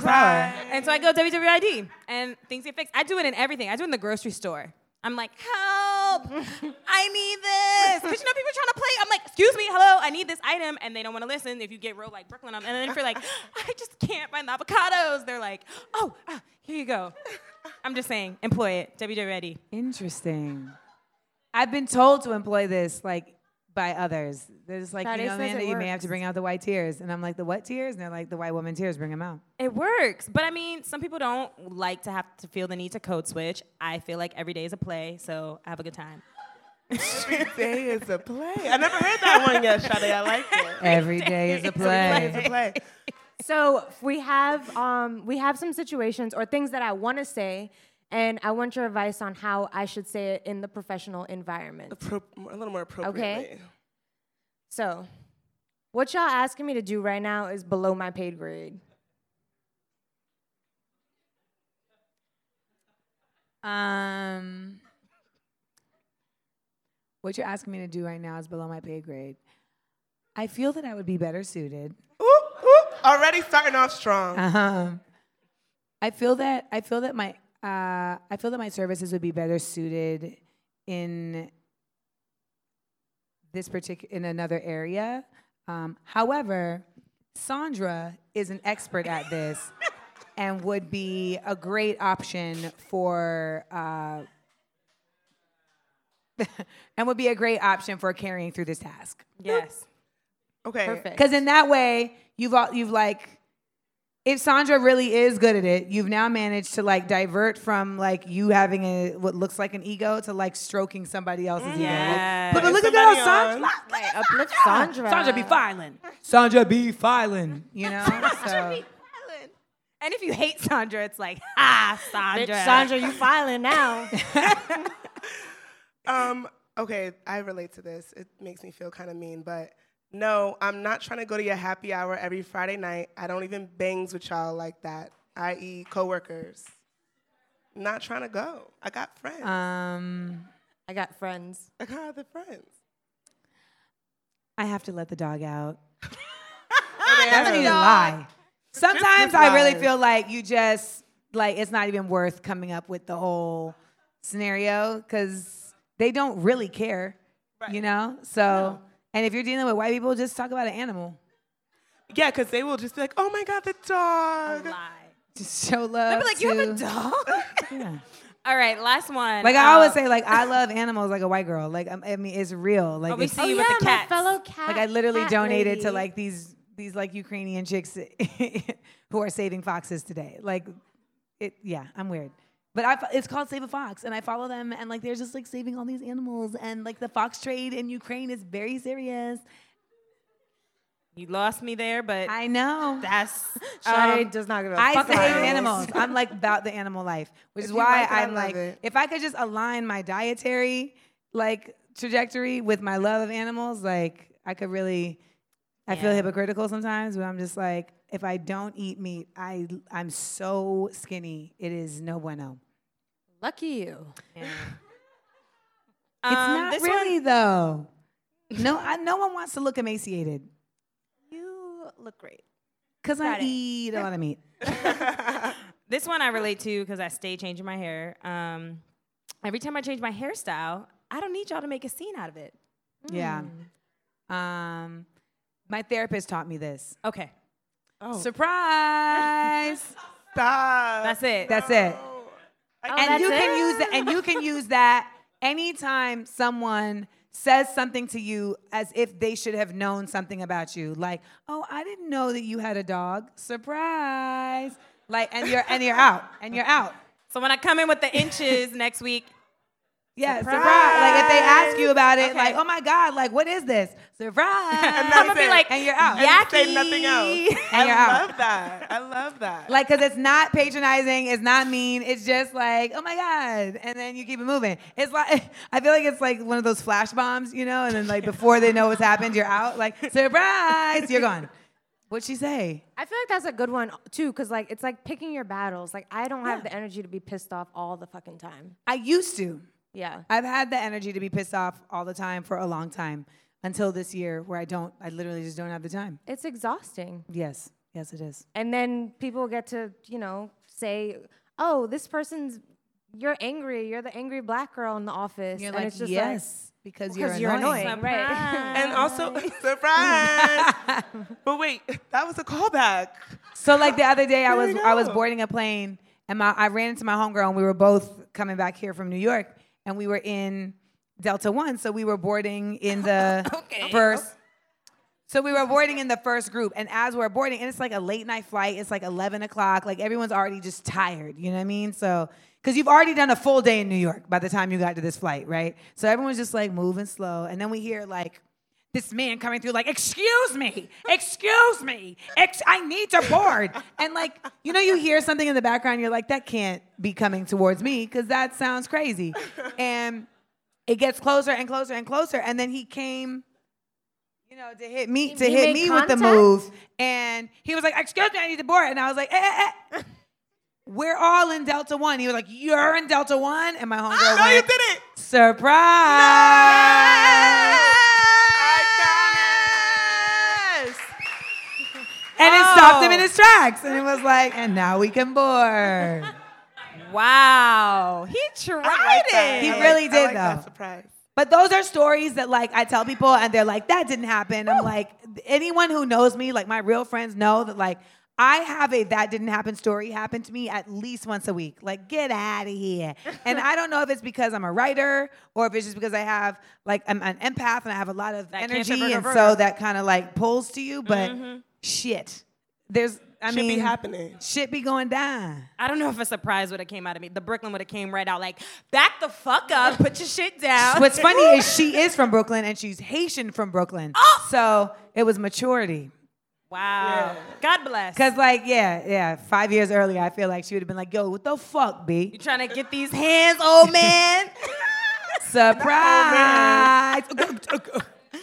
so I go WWID, and things get fixed. I do it in everything. I do it in the grocery store. I'm like, help, I need this. Because, you know, people are trying to play. I'm like, excuse me, hello, I need this item. And they don't want to listen. If you get real, like, Brooklyn, and then if you're like, I just can't find the avocados, they're like, oh, here you go. I'm just saying, employ it, WWID. Interesting. I've been told to employ this, like, by others. They're just like, you know, Amanda, you may have to bring out the white tears. And I'm like, the what tears? And they're like, the white woman tears, bring them out. It works. But I mean, some people don't like to have to feel the need to code switch. I feel like every day is a play, so I have a good time. Every day is a play. I never heard that one yet, Sade. I like it. Every day is a play. Every day is a play. So we have some situations or things that I want to say, and I want your advice on how I should say it in the professional environment. A little more appropriately. Okay. So, what y'all asking me to do right now is below my pay grade. What you're asking me to do right now is below my pay grade. I feel that I would be better suited. Ooh, already starting off strong. I feel that my services would be better suited in this in another area. However, Sandra is an expert at this and would be a great option for carrying through this task. Yes. Okay. Perfect. Because in that way, you've like if Sandra really is good at it, you've now managed to like divert from like you having a what looks like an ego to like stroking somebody else's ego. Yes. But look at that, Sandra. Like, uplift Sandra. Sandra be filing. Sandra be filing. You know. So. And if you hate Sandra, it's like, ah, Sandra. Bitch, Sandra, you filing now. Okay, I relate to this. It makes me feel kind of mean, but no, I'm not trying to go to your happy hour every Friday night. I don't even bangs with y'all like that, i.e. coworkers. Not trying to go. I got friends. I got friends. I got other friends. I have to let the dog out. I don't need to lie. Sometimes I really feel like you just, like, it's not even worth coming up with the whole scenario because they don't really care, right. You know? So, and if you're dealing with white people, just talk about an animal. Yeah, because they will just be like, oh, my God, the dog. Lie. Just show love. They'll be like, you have a dog? Yeah. All right, last one. Like, I always say, like, I love animals like a white girl. Like, I mean, it's real. Like, we see you with the cats. Fellow cat. Like, I literally donated to, like, these like Ukrainian chicks who are saving foxes today. Like, I'm weird. But it's called Save a Fox, and I follow them, and like they're just like saving all these animals, and like the fox trade in Ukraine is very serious. You lost me there, but I know that's Shade does not give a fuck. I save animals. I'm like about the animal life, which is why I'm like, if I could just align my dietary like trajectory with my love of animals, like I could really. I feel hypocritical sometimes, but I'm just like, if I don't eat meat, I'm so skinny. It is no bueno. Lucky you. Yeah. It's not really though. No, no one wants to look emaciated. You look great. Because I eat a lot of meat. This one I relate to because I stay changing my hair. Every time I change my hairstyle, I don't need y'all to make a scene out of it. Mm. Yeah. My therapist taught me this. Okay. Oh. Surprise. Stop. That's it. That's it. And you can use that anytime someone says something to you as if they should have known something about you. Like, oh, I didn't know that you had a dog. Surprise. Like, and you're out. So when I come in with the inches next week. Yeah, surprise. Like, if they ask you about it, like, oh, my God, like, what is this? Surprise. I'm going to be like, and you're out. Yucky. Say nothing else. And you're out. I love that. I love that. Like, because it's not patronizing. It's not mean. It's just like, oh, my God. And then you keep it moving. It's like, I feel like it's like one of those flash bombs, you know, and then, like, before they know what's happened, you're out. Like, surprise. You're gone. What'd she say? I feel like that's a good one, too, because, like, it's like picking your battles. Like, I don't have the energy to be pissed off all the fucking time. I used to. Yeah. I've had the energy to be pissed off all the time for a long time until this year where I literally just don't have the time. It's exhausting. Yes. Yes, it is. And then people get to, you know, say, oh, you're angry. You're the angry black girl in the office. You're and like, it's just yes, like, because you're annoying. Right. And also, surprise. But wait, that was a callback. So like the other day I was boarding a plane and I ran into my homegirl and we were both coming back here from New York. And we were in Delta One, so we were boarding in the first. So we were boarding in the first group, and as we're boarding, and it's like a late night flight. It's like 11 o'clock. Like everyone's already just tired. You know what I mean? So, because you've already done a full day in New York by the time you got to this flight, right? So everyone's just like moving slow, and then we hear like this man coming through, like, "Excuse me, I need to board." And like, you know, you hear something in the background, you're like, "That can't be coming towards me," because that sounds crazy. And it gets closer and closer and closer, and then he came, you know, to hit me with the move, and he was like, "Excuse me, I need to board," and I was like, eh. We're all in Delta One. He was like, "You're in Delta One," and my homegirl went, "No, you did it! Surprise!" No! And it stopped him in his tracks. And it was like, and now we can board. Wow. He tried it. He really did, though. That surprise. But those are stories that, like, I tell people, and they're like, that didn't happen. Woo. I'm like, anyone who knows me, like, my real friends know that, like, I have a that didn't happen story happen to me at least once a week. Like, get out of here. And I don't know if it's because I'm a writer or if it's just because I have, like, I'm an empath and I have a lot of energy. And so that kind of, like, pulls to you. But... Mm-hmm. Shit. There's I mean, be happening. Shit be going down. I don't know if a surprise would have came out of me. The Brooklyn would have came right out like, back the fuck up, put your shit down. What's funny is she is from Brooklyn and she's Haitian from Brooklyn. Oh! So it was maturity. Wow. Yeah. God bless. Because, 5 years earlier, I feel like she would have been like, yo, what the fuck, B? You trying to get these hands, old man? Surprise.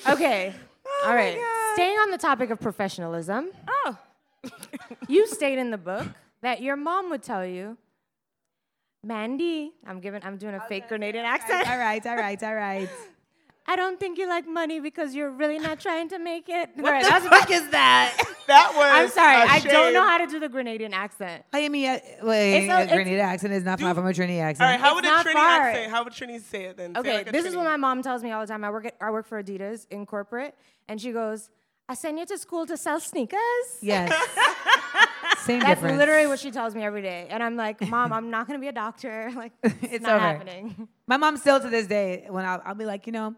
Okay. Oh, all right. Staying on the topic of professionalism. Oh. You state in the book that your mom would tell you, Mandy, I'm doing a fake Grenadian accent. All right. I don't think you like money because you're really not trying to make it. What the fuck is that? That was I'm sorry, I don't know how to do the Grenadian accent. I mean, a Grenadian accent is not far from a Trini accent. All right, how would Trini say it then? Okay, this is what my mom tells me all the time. I work for Adidas in corporate, and she goes, I send you to school to sell sneakers? Yes. That's literally what she tells me every day. And I'm like, Mom, I'm not going to be a doctor. Like, it's not happening. My mom still to this day, when I'll be like, you know,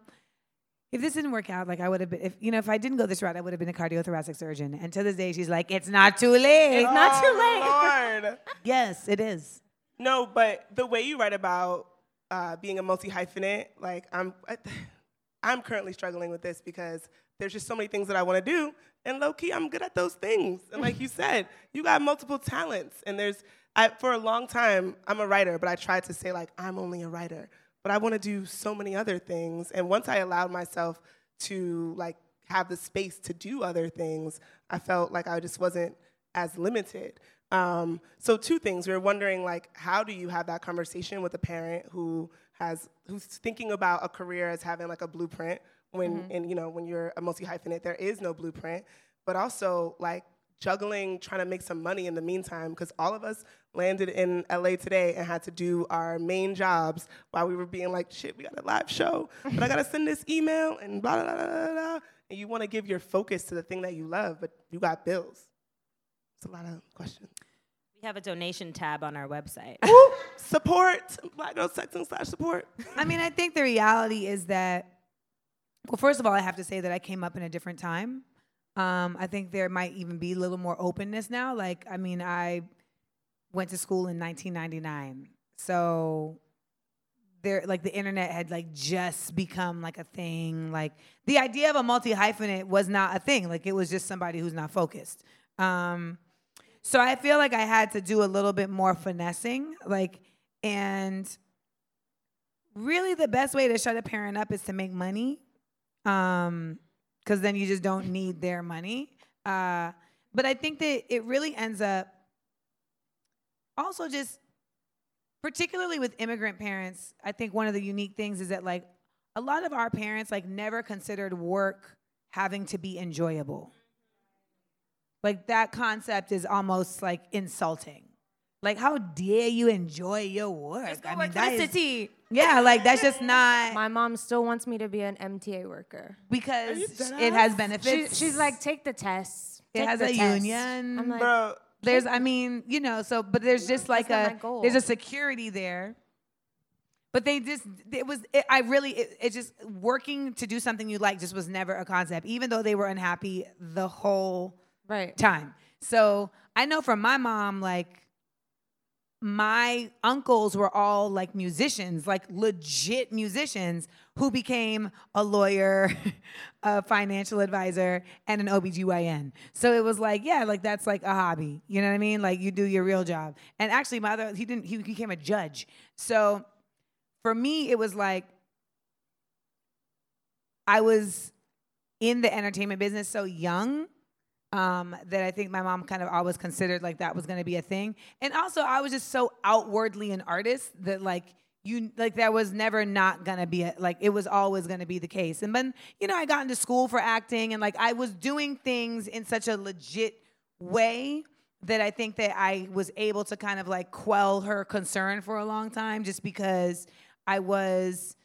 if this didn't work out, like I would have been, if I didn't go this route, I would have been a cardiothoracic surgeon. And to this day, she's like, it's not too late. It's not too late. Lord. Yes, it is. No, but the way you write about being a multi-hyphenate, like I'm currently struggling with this because there's just so many things that I want to do. And low-key, I'm good at those things. And like you said, you got multiple talents. And for a long time, I'm a writer, but I tried to say, like, I'm only a writer. But I want to do so many other things. And once I allowed myself to, like, have the space to do other things, I felt like I just wasn't as limited. So two things. We were wondering, like, how do you have that conversation with a parent who's thinking about a career as having, like, a blueprint, when you're a multi-hyphenate, there is no blueprint, but also like juggling, trying to make some money in the meantime, because all of us landed in LA today and had to do our main jobs while we were being like, shit, we got a live show, but I gotta send this email and blah, blah, blah, blah, blah. And you wanna give your focus to the thing that you love, but you got bills. It's a lot of questions. We have a donation tab on our website. Ooh, support, Black Girls Texting /support. I mean, I think the reality is that, well, first of all, I have to say that I came up in a different time. I think there might even be a little more openness now. Like, I mean, I went to school in 1999. So, there, like, the internet had, like, just become, like, a thing. Like, the idea of a multi-hyphenate was not a thing. Like, it was just somebody who's not focused. So I feel like I had to do a little bit more finessing. Like, and really the best way to shut a parent up is to make money. Because then you just don't need their money. But I think that it really ends up also just, particularly with immigrant parents, I think one of the unique things is that, like, a lot of our parents, like, never considered work having to be enjoyable. Like, that concept is almost, like, insulting. Like, how dare you enjoy your work? Let's go work for the city. Yeah, like, that's just not... My mom still wants me to be an MTA worker. Because it has benefits. She's like, take the tests. It has a union. I'm like... Bro. There's, I mean, you know, so... But there's just, like, there's a security there. But they just... It was... It just... Working to do something you like just was never a concept, even though they were unhappy the whole time. So, I know from my mom, like... My uncles were all like musicians, like legit musicians who became a lawyer, a financial advisor, and an OBGYN. So it was like, yeah, like that's like a hobby. You know what I mean? Like you do your real job. And actually my other, he became a judge. So for me, it was like, I was in the entertainment business so young that I think my mom kind of always considered like that was going to be a thing. And also I was just so outwardly an artist that like you, like that was never not going to be like, it was always going to be the case. And then, you know, I got into school for acting and like I was doing things in such a legit way that I think that I was able to kind of like quell her concern for a long time just because I was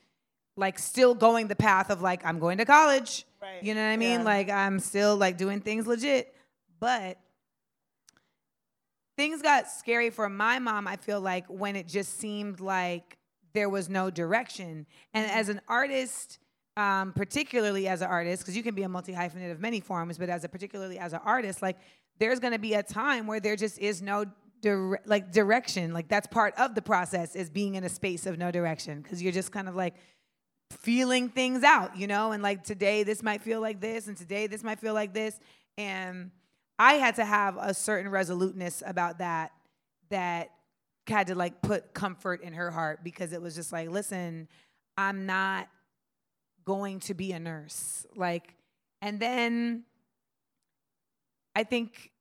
like still going the path of like, I'm going to college. You know what I mean? Yeah. Like, I'm still, like, doing things legit. But things got scary for my mom, I feel like, when it just seemed like there was no direction. And as an artist, particularly as an artist, because you can be a multi-hyphenate of many forms, but particularly as an artist, like, there's going to be a time where there just is no direction. Like, that's part of the process, is being in a space of no direction, because you're just kind of like feeling things out, you know? And like, today this might feel like this, and today this might feel like this. And I had to have a certain resoluteness about that, that had to like put comfort in her heart, because it was just like, listen, I'm not going to be a nurse. Like, and then I think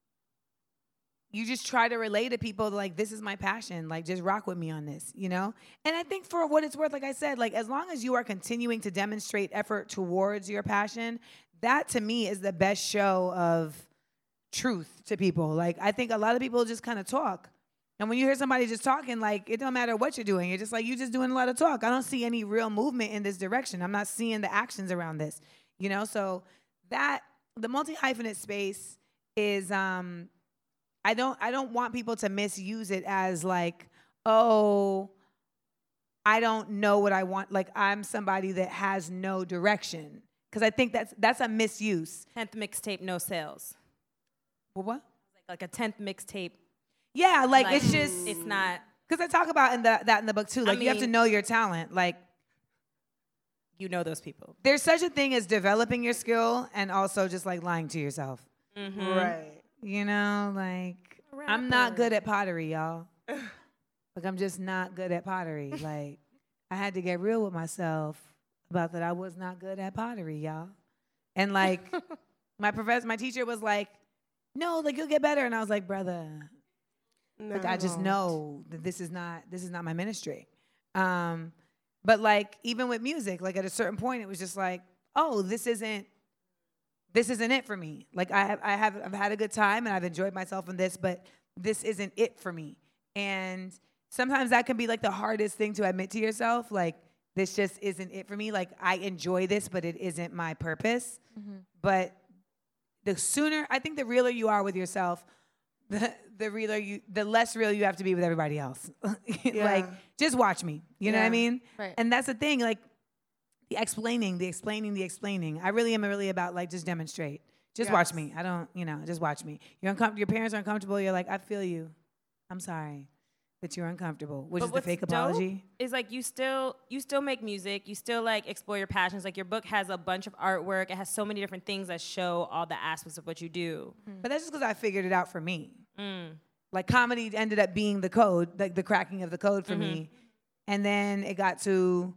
you just try to relate to people like, this is my passion. Like, just rock with me on this, you know? And I think for what it's worth, like I said, like, as long as you are continuing to demonstrate effort towards your passion, that to me is the best show of truth to people. Like, I think a lot of people just kind of talk. And when you hear somebody just talking, like, it don't matter what you're doing. You're just like, you're just doing a lot of talk. I don't see any real movement in this direction. I'm not seeing the actions around this, you know? So that, the multi-hyphenate space is, I don't want people to misuse it as like, oh, I don't know what I want. Like, I'm somebody that has no direction. Because I think that's a misuse. 10th mixtape, no sales. What? Like a 10th mixtape. Yeah, like it's just... It's not... Because I talk about that in the book, too. Like, I mean, you have to know your talent. Like, you know those people. There's such a thing as developing your skill and also just, like, lying to yourself. Mm-hmm. Right. You know, like, I'm not good at pottery, y'all. Like, I'm just not good at pottery. Like, I had to get real with myself about that I was not good at pottery, y'all. And, like, my teacher was like, no, like, you'll get better. And I was like, brother, no, like, I just know that this is not my ministry. But, like, even with music, like, at a certain point, it was just like, oh, this isn't it for me. Like, I've had a good time and I've enjoyed myself in this, but this isn't it for me. And sometimes that can be like the hardest thing to admit to yourself. Like, this just isn't it for me. Like, I enjoy this, but it isn't my purpose. Mm-hmm. But I think the realer you are with yourself, the less real you have to be with everybody else. Yeah. Like, just watch me. You know what I mean? Right. And that's the thing. Like, the explaining. I really am really about, like, just demonstrate. Just watch me. I don't, just watch me. You're uncomfortable. Your parents are uncomfortable. You're like, I feel you. I'm sorry that you're uncomfortable, which is the fake apology. It's like, you still make music. You still, like, explore your passions. Like, your book has a bunch of artwork. It has so many different things that show all the aspects of what you do. Mm. But that's just because I figured it out for me. Mm. Like, comedy ended up being the code, like the cracking of the code for me. And then it got to...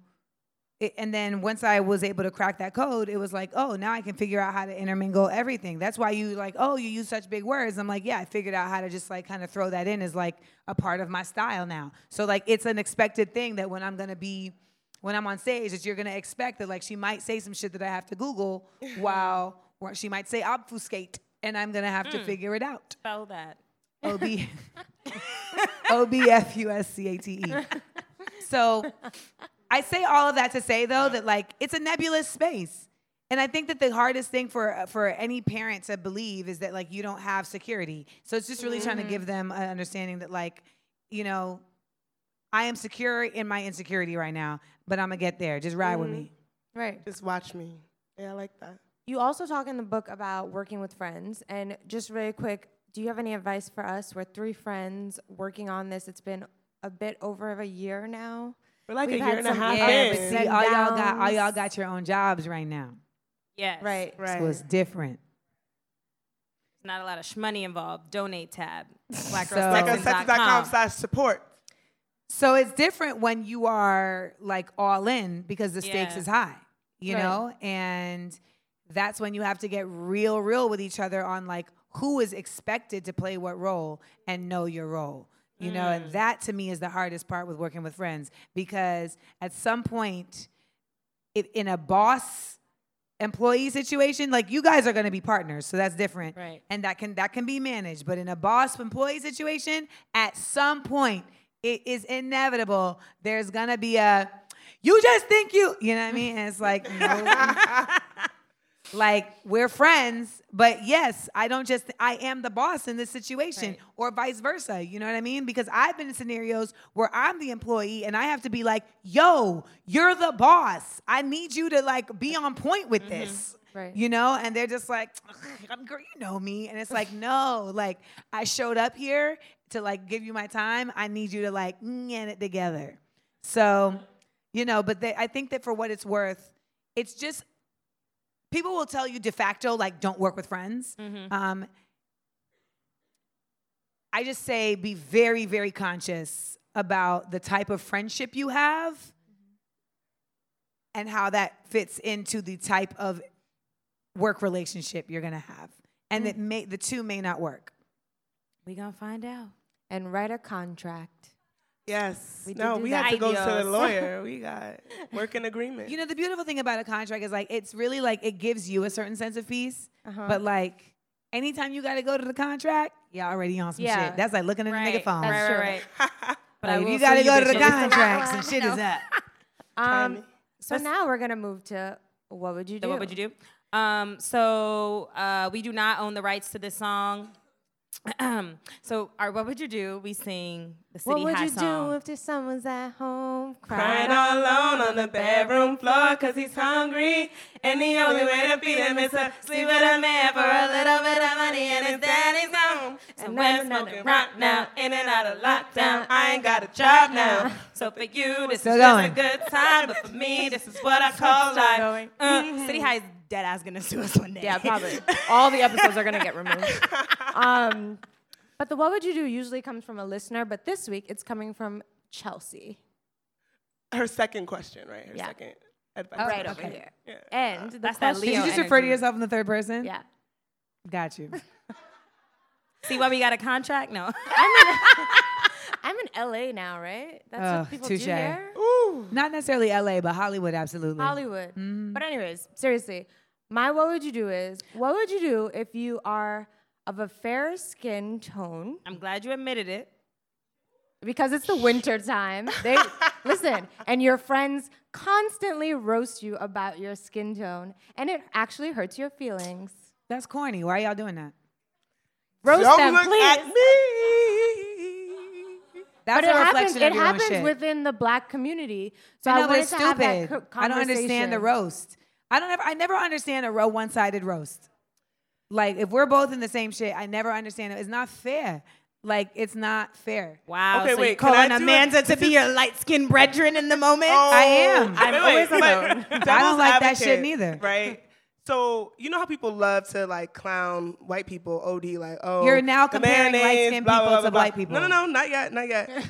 and then once I was able to crack that code, it was like, oh, now I can figure out how to intermingle everything. That's why you like, oh, you use such big words. I'm like, yeah, I figured out how to just like kind of throw that in as like a part of my style now. So like, it's an expected thing that when I'm on stage, that you're going to expect that like she might say some shit that I have to Google while she might say obfuscate, and I'm going to have to figure it out. Spell that. OBFUSCATE. So... I say all of that to say, though, that, like, it's a nebulous space. And I think that the hardest thing for any parent to believe is that, like, you don't have security. So it's just really trying to give them an understanding that, like, you know, I am secure in my insecurity right now, but I'm going to get there. Just ride with me. Right. Just watch me. Yeah, I like that. You also talk in the book about working with friends. And just really quick, do you have any advice for us? We're three friends working on this. It's been a bit over a year now. We're like a year and a half in. See, all y'all got your own jobs right now. Yes. Right. So it's different. Not a lot of shmoney involved. Donate tab. BlackGirlsTexting.com/support. So it's different when you are like all in, because the stakes is high, you know? And that's when you have to get real with each other on like who is expected to play what role and know your role. You know, and that to me is the hardest part with working with friends, because at some point in a boss employee situation, like you guys are going to be partners. So that's different. Right. And that can be managed. But in a boss employee situation, at some point it is inevitable. There's going to be a, you just think you know what I mean? And it's like, no. Like, we're friends, but yes, I am the boss in this situation, or vice versa. You know what I mean? Because I've been in scenarios where I'm the employee and I have to be like, yo, you're the boss. I need you to like be on point with this. Right. You know, and they're just like, girl, you know me. And it's like, no, like I showed up here to like give you my time. I need you to like get it together. So, you know, but they, I think that for what it's worth, it's just, people will tell you de facto, like, don't work with friends. Mm-hmm. I just say be very, very conscious about the type of friendship you have and how that fits into the type of work relationship you're going to have. And that the two may not work. We're going to find out. And write a contract. Yes. We have to go to the lawyer. We got work in agreement. You know, the beautiful thing about a contract is, like, it's really, like, it gives you a certain sense of peace. Uh-huh. But, like, anytime you got to go to the contract, you're already on some shit. That's like looking at a nigga phone. That's true. But like, you got to go to the contract, some shit is up. So now we're going to move to What Would You Do? What Would You Do? We do not own the rights to this song. So our What Would You Do, we sing the City High song. What would you do if there's someone's at home crying all alone on the bedroom floor because he's hungry and the only way to feed him is to sleep with a man for a little bit of money and his daddy's home. So we're smoking rock now, in and out of lockdown. I ain't got a job now. So for you, this is just a good time, but for me, this is what I call life. City High is dead ass gonna sue us one day. Yeah, probably. All the episodes are gonna get removed. But the What Would You Do usually comes from a listener, but this week it's coming from Chelsea. Her second question, right? Her second advice. Oh, right over here. Yeah. And that's that Leo. Did you just refer to yourself in the third person? Yeah. Got you. See why we got a contract? No. I'm in LA now, right? That's what people do here. Ooh. Not necessarily LA, but Hollywood, absolutely. Hollywood. Mm. But anyways, seriously, my What Would You Do is, what would you do if you are of a fair skin tone? I'm glad you admitted it. Because it's the winter time. They listen, and your friends constantly roast you about your skin tone, and it actually hurts your feelings. That's corny. Why are y'all doing that? Roast Don't them, look please. At me. That's but a reflection of your own shit. It happens within the black community. So I wanted to have that conversation. I don't understand the roast. I never understand a one-sided roast. Like, if we're both in the same shit, I never understand it. It's not fair. Like, it's not fair. Wow. Okay, so wait, you're calling Amanda to be your light-skinned brethren in the moment? Oh, I am. I'm always alone. I don't like that shit neither. Right. So, you know how people love to, like, clown white people, OD, like, oh. You're now comparing light-skinned people to white people. No, not yet.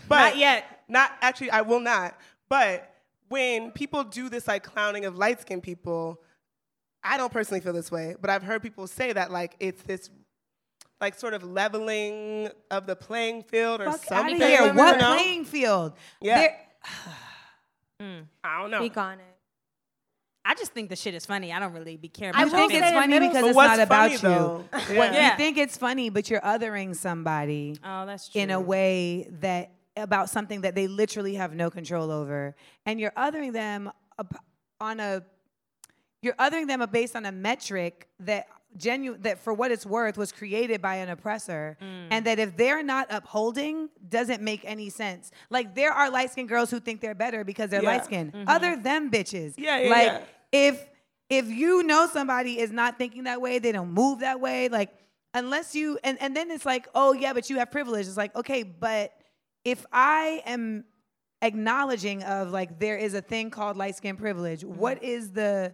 But I will not. But when people do this, like, clowning of light-skinned people, I don't personally feel this way, but I've heard people say that, like, it's this, like, sort of leveling of the playing field or something. Fuck out of here. What playing field? Yeah. I don't know. Speak on it. I just think the shit is funny. I don't really be caring. I think it's funny because it's not about you. Yeah. You think it's funny, but you're othering somebody in a way that about something that they literally have no control over, and you're othering them based on a metric that for what it's worth was created by an oppressor, and that if they're not upholding, doesn't make any sense. Like, there are light-skinned girls who think they're better because they're light-skinned. Mm-hmm. Other them bitches. Yeah. If you know somebody is not thinking that way, they don't move that way, like, unless you, and then it's like, oh, yeah, but you have privilege. It's like, okay, but if I am acknowledging of, like, there is a thing called light-skin privilege, what is the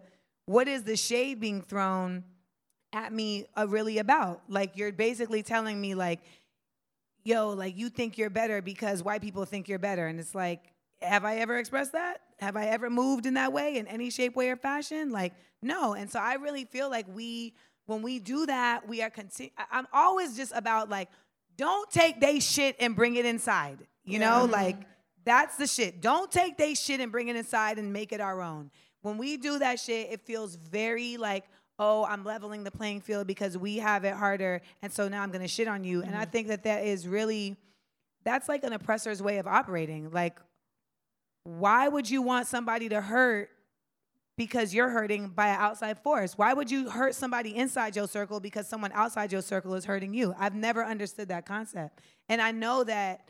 shade being thrown at me really about? Like, you're basically telling me, like, yo, like, you think you're better because white people think you're better. And it's like, have I ever expressed that? Have I ever moved in that way in any shape, way, or fashion? Like, no. And so I really feel like when we do that, we are I'm always just about, like, don't take they shit and bring it inside. You know, like, that's the shit. Don't take they shit and bring it inside and make it our own. When we do that shit, it feels very like, oh, I'm leveling the playing field because we have it harder, and so now I'm going to shit on you. Mm-hmm. And I think that is really, that's like an oppressor's way of operating. Like, why would you want somebody to hurt because you're hurting by an outside force? Why would you hurt somebody inside your circle because someone outside your circle is hurting you? I've never understood that concept. And I know that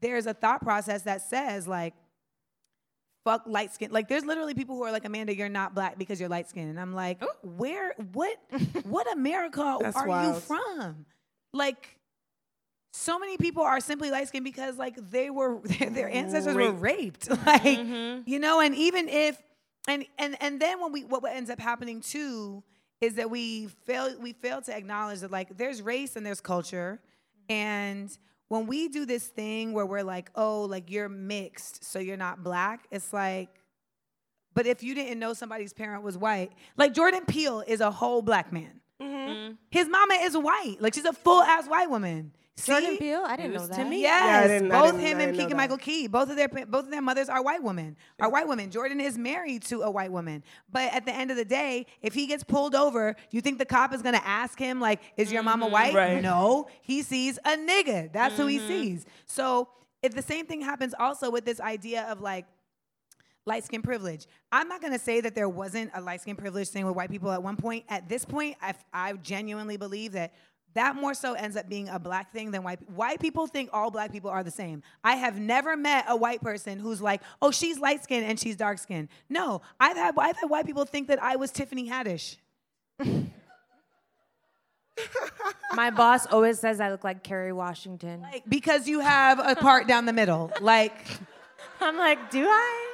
there's a thought process that says, like, fuck light skin. Like, there's literally people who are like, Amanda, you're not black because you're light skinned. And I'm like, where, what America are wild. You from? Like, so many people are simply light skinned because, like, they were, their ancestors were raped. Like, you know, and even if, and then when we, what ends up happening too is that we fail to acknowledge that, like, there's race and there's culture. And when we do this thing where we're like, oh, like, you're mixed, so you're not black, it's like, but if you didn't know somebody's parent was white, like Jordan Peele is a whole black man. Mm-hmm. His mama is white. Like, she's a full-ass white woman. See? Jordan Peele? I didn't know that. To me, yes. Yeah, both him and Keegan Michael Key, both of their mothers are white women. Are white women. Jordan is married to a white woman. But at the end of the day, if he gets pulled over, you think the cop is going to ask him, like, is your mama white? Right. No. He sees a nigga. That's who he sees. So if the same thing happens also with this idea of, like, light skin privilege. I'm not going to say that there wasn't a light skin privilege thing with white people at one point. At this point, I genuinely believe that that more so ends up being a black thing than white. White people think all black people are the same. I have never met a white person who's like, oh, she's light skinned and she's dark skinned. No, I've had white people think that I was Tiffany Haddish. My boss always says I look like Kerry Washington. Like, because you have a part down the middle. Like, I'm like, do I?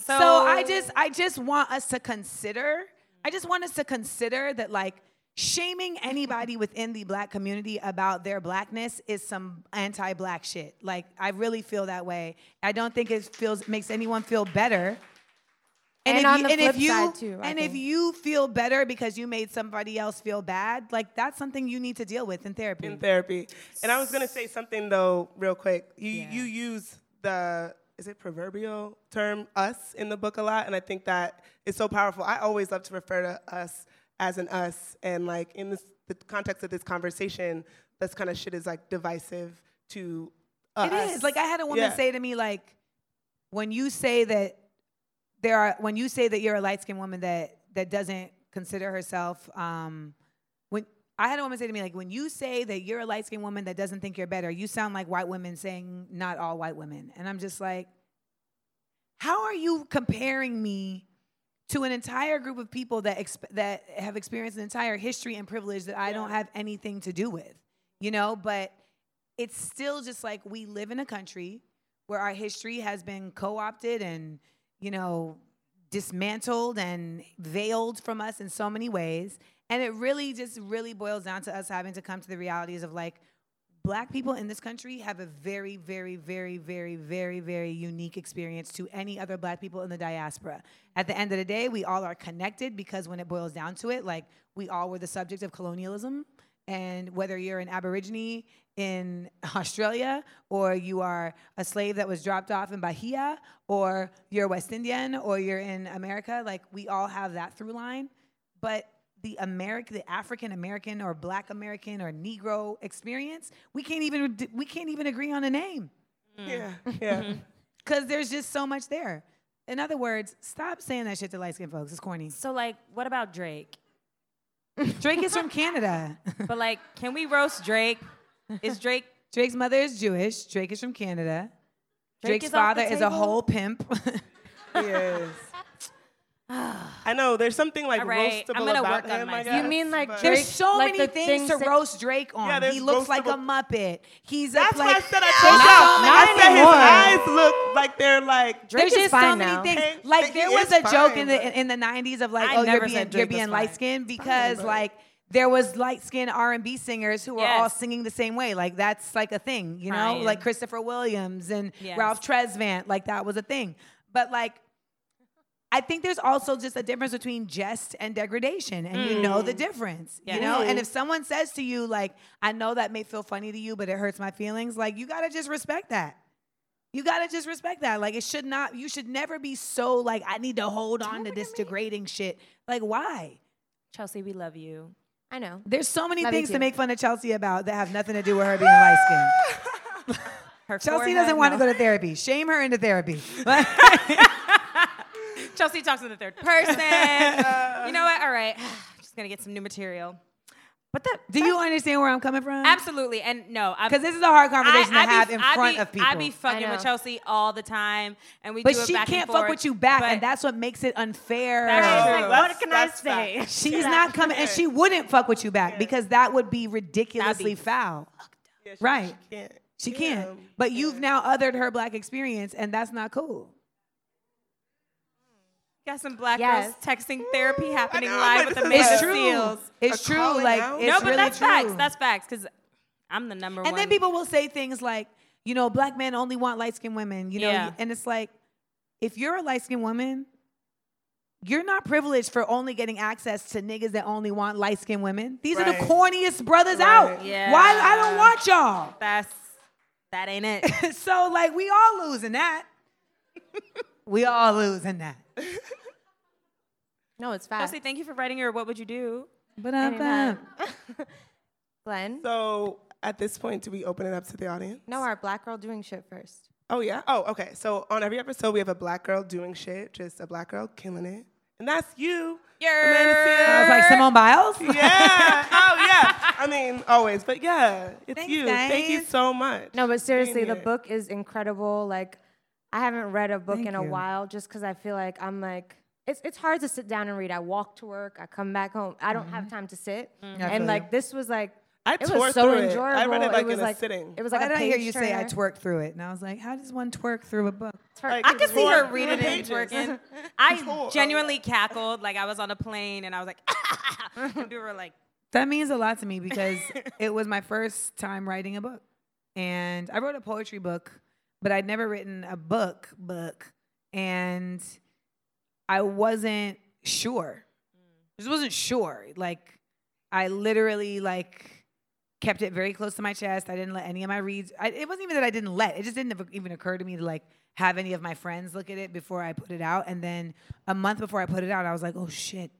So I just want us to consider, that, like, shaming anybody within the black community about their blackness is some anti-black shit. Like, I really feel that way. I don't think it makes anyone feel better. And if you feel better because you made somebody else feel bad, like, that's something you need to deal with in therapy. And I was gonna say something though, real quick. You use the, is it proverbial term, us, in the book a lot? And I think that is so powerful. I always love to refer to us as an us. And, like, in this, the context of this conversation, this kind of shit is, like, divisive to us. It is. Like, I had a woman say to me, like, when you say that you're a light-skinned woman that doesn't consider herself, I had a woman say to me, like, when you say that you're a light-skinned woman that doesn't think you're better, you sound like white women saying not all white women. And I'm just like, how are you comparing me to an entire group of people that have experienced an entire history and privilege that I don't have anything to do with? You know, but it's still just like, we live in a country where our history has been co-opted and, you know, dismantled and veiled from us in so many ways. And it really just really boils down to us having to come to the realities of, like, black people in this country have a very, very, very, very, very, very unique experience to any other black people in the diaspora. At the end of the day, we all are connected because when it boils down to it, like, we all were the subject of colonialism. And whether you're an Aborigine in Australia, or you are a slave that was dropped off in Bahia, or you're West Indian, or you're in America, like, we all have that through line. But the African American or Black American or Negro experience, we can't even agree on a name. Yeah. Because there's just so much there. In other words, stop saying that shit to light skinned folks. It's corny. So, like, what about Drake? Drake is from Canada. But, like, can we roast Drake? Is Drake? Drake's mother is Jewish. Drake is from Canada. Drake's father is a whole pimp. Yes. I know there's something, like, right, roastable about him. You mean, like, Drake? There's so, like, many things to roast Drake on. Yeah, he looks roastable. Like a Muppet. He's that's like, why I said I told y'all. I said his eyes look like they're like. Drake there's just so many now. Things. And, like, there was a joke in the '90s of, like, you're being light skinned because like there was light skinned R&B singers who were all singing the same way. Like, that's like a thing, you know, like Christopher Williams and Ralph Tresvant. Like, that was a thing, but like. I think there's also just a difference between jest and degradation, and you know the difference, you know? And if someone says to you, like, I know that may feel funny to you, but it hurts my feelings, like, you gotta just respect that. Like, it should not, you should never be so, like, I need to hold on to this degrading shit. Like, why? Chelsea, we love you. I know. There's so many things to make fun of Chelsea about that have nothing to do with her being light skinned. Chelsea doesn't want to go to therapy. Shame her into therapy. Chelsea talks in the third person. You know what? All right. I'm just going to get some new material. What the? Do you understand where I'm coming from? Absolutely. And no, because this is a hard conversation to have in front of people. I be fucking with Chelsea all the time, and we do it back and forth. But she can't fuck with you back, and that's what makes it unfair. That's true. What can I say? She's not coming, and she wouldn't fuck with you back because that would be ridiculously foul. Right. She can't. But you've now othered her black experience, and that's not cool. Got some black girls texting therapy happening live with Amanda Seales. It's true. Like, it's no, but that's facts. That's facts. Because I'm the number one. And then people will say things like, you know, black men only want light-skinned women. You know, and it's like, if you're a light-skinned woman, you're not privileged for only getting access to niggas that only want light-skinned women. These are the corniest brothers out. Yeah. Why I don't want y'all. That ain't it. So like, we all losing that. We all losing that. No, it's fast. Chelsea, thank you for writing your What Would You Do? Glenn? So at this point, do we open it up to the audience? No, our black girl doing shit first. Oh, yeah? Oh, okay. So on every episode, we have a black girl doing shit, just a black girl killing it. And that's you. I was like, Simone Biles? Yeah. Oh, yeah. I mean, always. But yeah, it's Thanks, you. Guys. Thank you so much. No, but seriously, the book is incredible. Like, I haven't read a book in a while just because I feel like I'm like, it's hard to sit down and read. I walk to work. I come back home. I don't have time to sit. Mm-hmm. And like this was like, it was so enjoyable. I read it like it was in a sitting. It was like I hear you say I twerked through it. And I was like, how does one twerk through a book? Like, I could see her reading it and twerking. I genuinely cackled. Like I was on a plane and I was like, and we were like. That means a lot to me because it was my first time writing a book. And I wrote a poetry book. But I'd never written a book, and I wasn't sure. I just wasn't sure. Like, I literally, like, kept it very close to my chest. I didn't let any of my reads. It wasn't even that I didn't let. It just didn't even occur to me to, like, have any of my friends look at it before I put it out. And then a month before I put it out, I was like, oh, shit.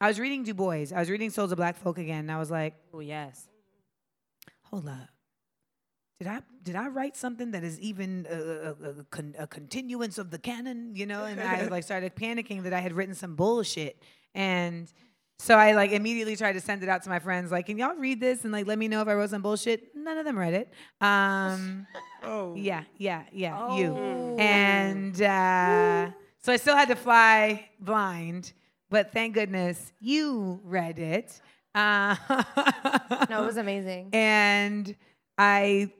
I was reading Du Bois. I was reading Souls of Black Folk again, and I was like, oh, yes. Hold up. Did I write something that is even a continuance of the canon, you know? And I like started panicking that I had written some bullshit. And so I like immediately tried to send it out to my friends, like, can y'all read this and like let me know if I wrote some bullshit? None of them read it. You. And so I still had to fly blind, but thank goodness you read it. No, it was amazing. And I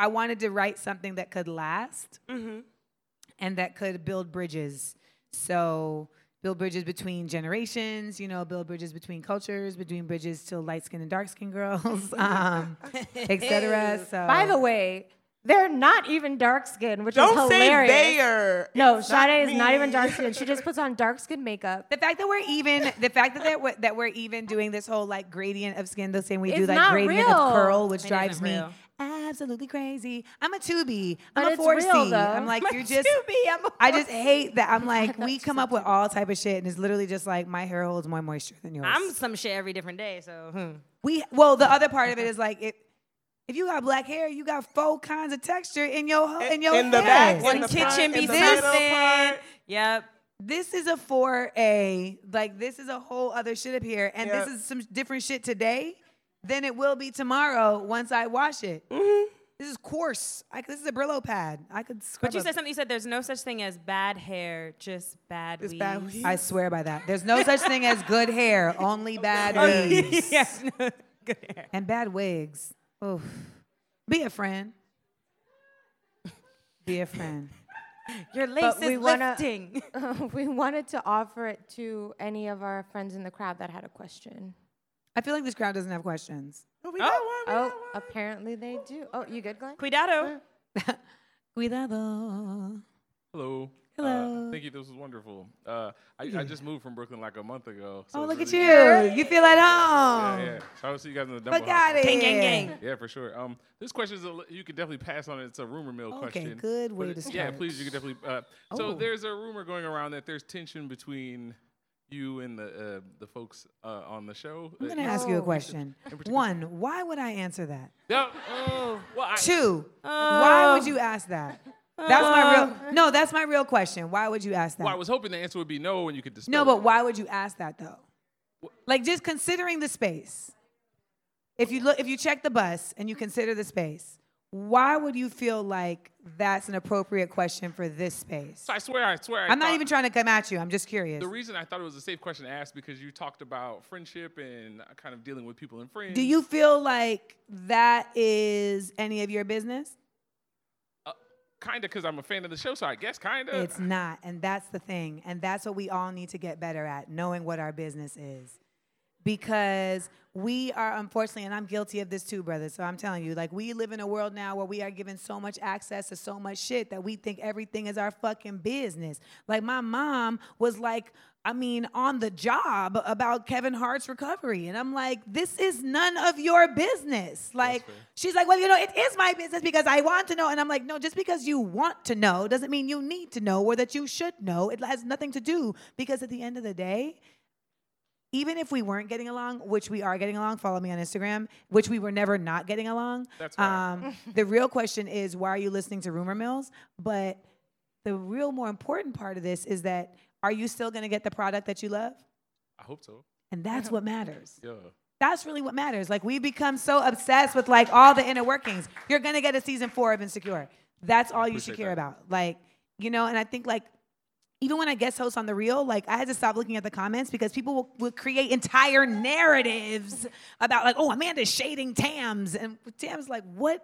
wanted to write something that could last and that could build bridges. So build bridges between generations, you know, build bridges between cultures, between bridges to light-skinned and dark-skinned girls, et cetera. So. By the way, they're not even dark-skinned, which is hilarious. Don't say they are. No, Sade is not even dark-skinned. She just puts on dark-skinned makeup. The fact that we're even, the fact that we're even doing this whole like gradient of skin the same way we do like gradient of curl, which drives me absolutely crazy. I'm a 2B. I'm a 4C. I'm like, you're just. I just hate that. I'm like, we come up with all type of shit, and it's literally just like my hair holds more moisture than yours. I'm some shit every different day, so. Well, the other part of it is like it. If you got black hair, you got four kinds of texture in your hair. The back, one kitchen be this. Yep. This is a 4A. Like this is a whole other shit up here, and this is some different shit today than it will be tomorrow once I wash it. Mm-hmm. This is coarse. This is a Brillo pad. I could scrub. But you said something. You said there's no such thing as bad hair, just bad weaves. I swear by that. There's no such thing as good hair, only bad weaves. Yes, good hair and bad wigs. Oof. Be a friend. Be a friend. Your lace is lifting. We wanted to offer it to any of our friends in the crowd that had a question. I feel like this crowd doesn't have questions. Oh, we got one. Apparently they do. Oh, you good, Glenn? Cuidado. Cuidado. Hello. Hello. Thank you. This was wonderful. I just moved from Brooklyn like a month ago. So look really at you. Good. You feel at home. Yeah. So I will see you guys in the dump. Gang. Yeah, for sure. This question is you could definitely pass on it. It's a rumor mill question. Okay, good way to start. Yeah, please. You could definitely. So there's a rumor going around that there's tension between you and the folks on the show. I'm going to ask you a question. One, why would I answer that? Two, why would you ask that? That's my real question. Why would you ask that? Well, I was hoping the answer would be no, and you could dispel it. No, but why would you ask that though? What? Like just considering the space. If you check the bus and you consider the space, why would you feel like that's an appropriate question for this space? So I swear. I'm not even trying to come at you. I'm just curious. The reason I thought it was a safe question to ask because you talked about friendship and kind of dealing with people and friends. Do you feel like that is any of your business? Kinda, because I'm a fan of the show, so I guess kinda. It's not, and that's the thing. And that's what we all need to get better at, knowing what our business is. Because we are, unfortunately, and I'm guilty of this too, brother, so I'm telling you, like, we live in a world now where we are given so much access to so much shit that we think everything is our fucking business. Like, my mom was like, on the job about Kevin Hart's recovery. And I'm like, this is none of your business. Like, she's like, well, it is my business because I want to know. And I'm like, no, just because you want to know doesn't mean you need to know or that you should know. It has nothing to do, because at the end of the day, even if we weren't getting along, which we are getting along, follow me on Instagram, which we were never not getting along. That's right. The real question is, why are you listening to rumor mills? But the real more important part of this is that, are you still going to get the product that you love? I hope so. And that's what matters. Yeah. That's really what matters. Like, we become so obsessed with, like, all the inner workings. You're going to get a season 4 of Insecure. That's all you should care about. Like, and I think, like, even when I guest host on The Real, like, I had to stop looking at the comments because people will create entire narratives about, like, oh, Amanda's shading Tams. And Tam's like, what?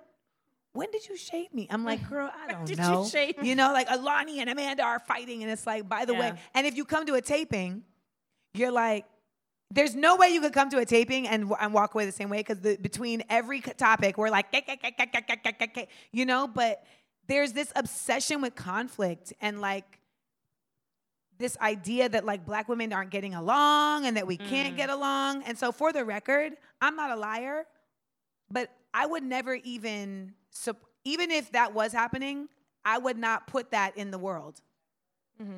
When did you shade me? I'm like, girl, I don't know. When did you shade me? Like, Alani and Amanda are fighting, and it's like, by the way. And if you come to a taping, you're like, there's no way you could come to a taping and walk away the same way, because between every topic, we're like, but there's this obsession with conflict and, like, this idea that, like, black women aren't getting along and that we can't get along. And so, for the record, I'm not a liar, but I would never even... So even if that was happening, I would not put that in the world,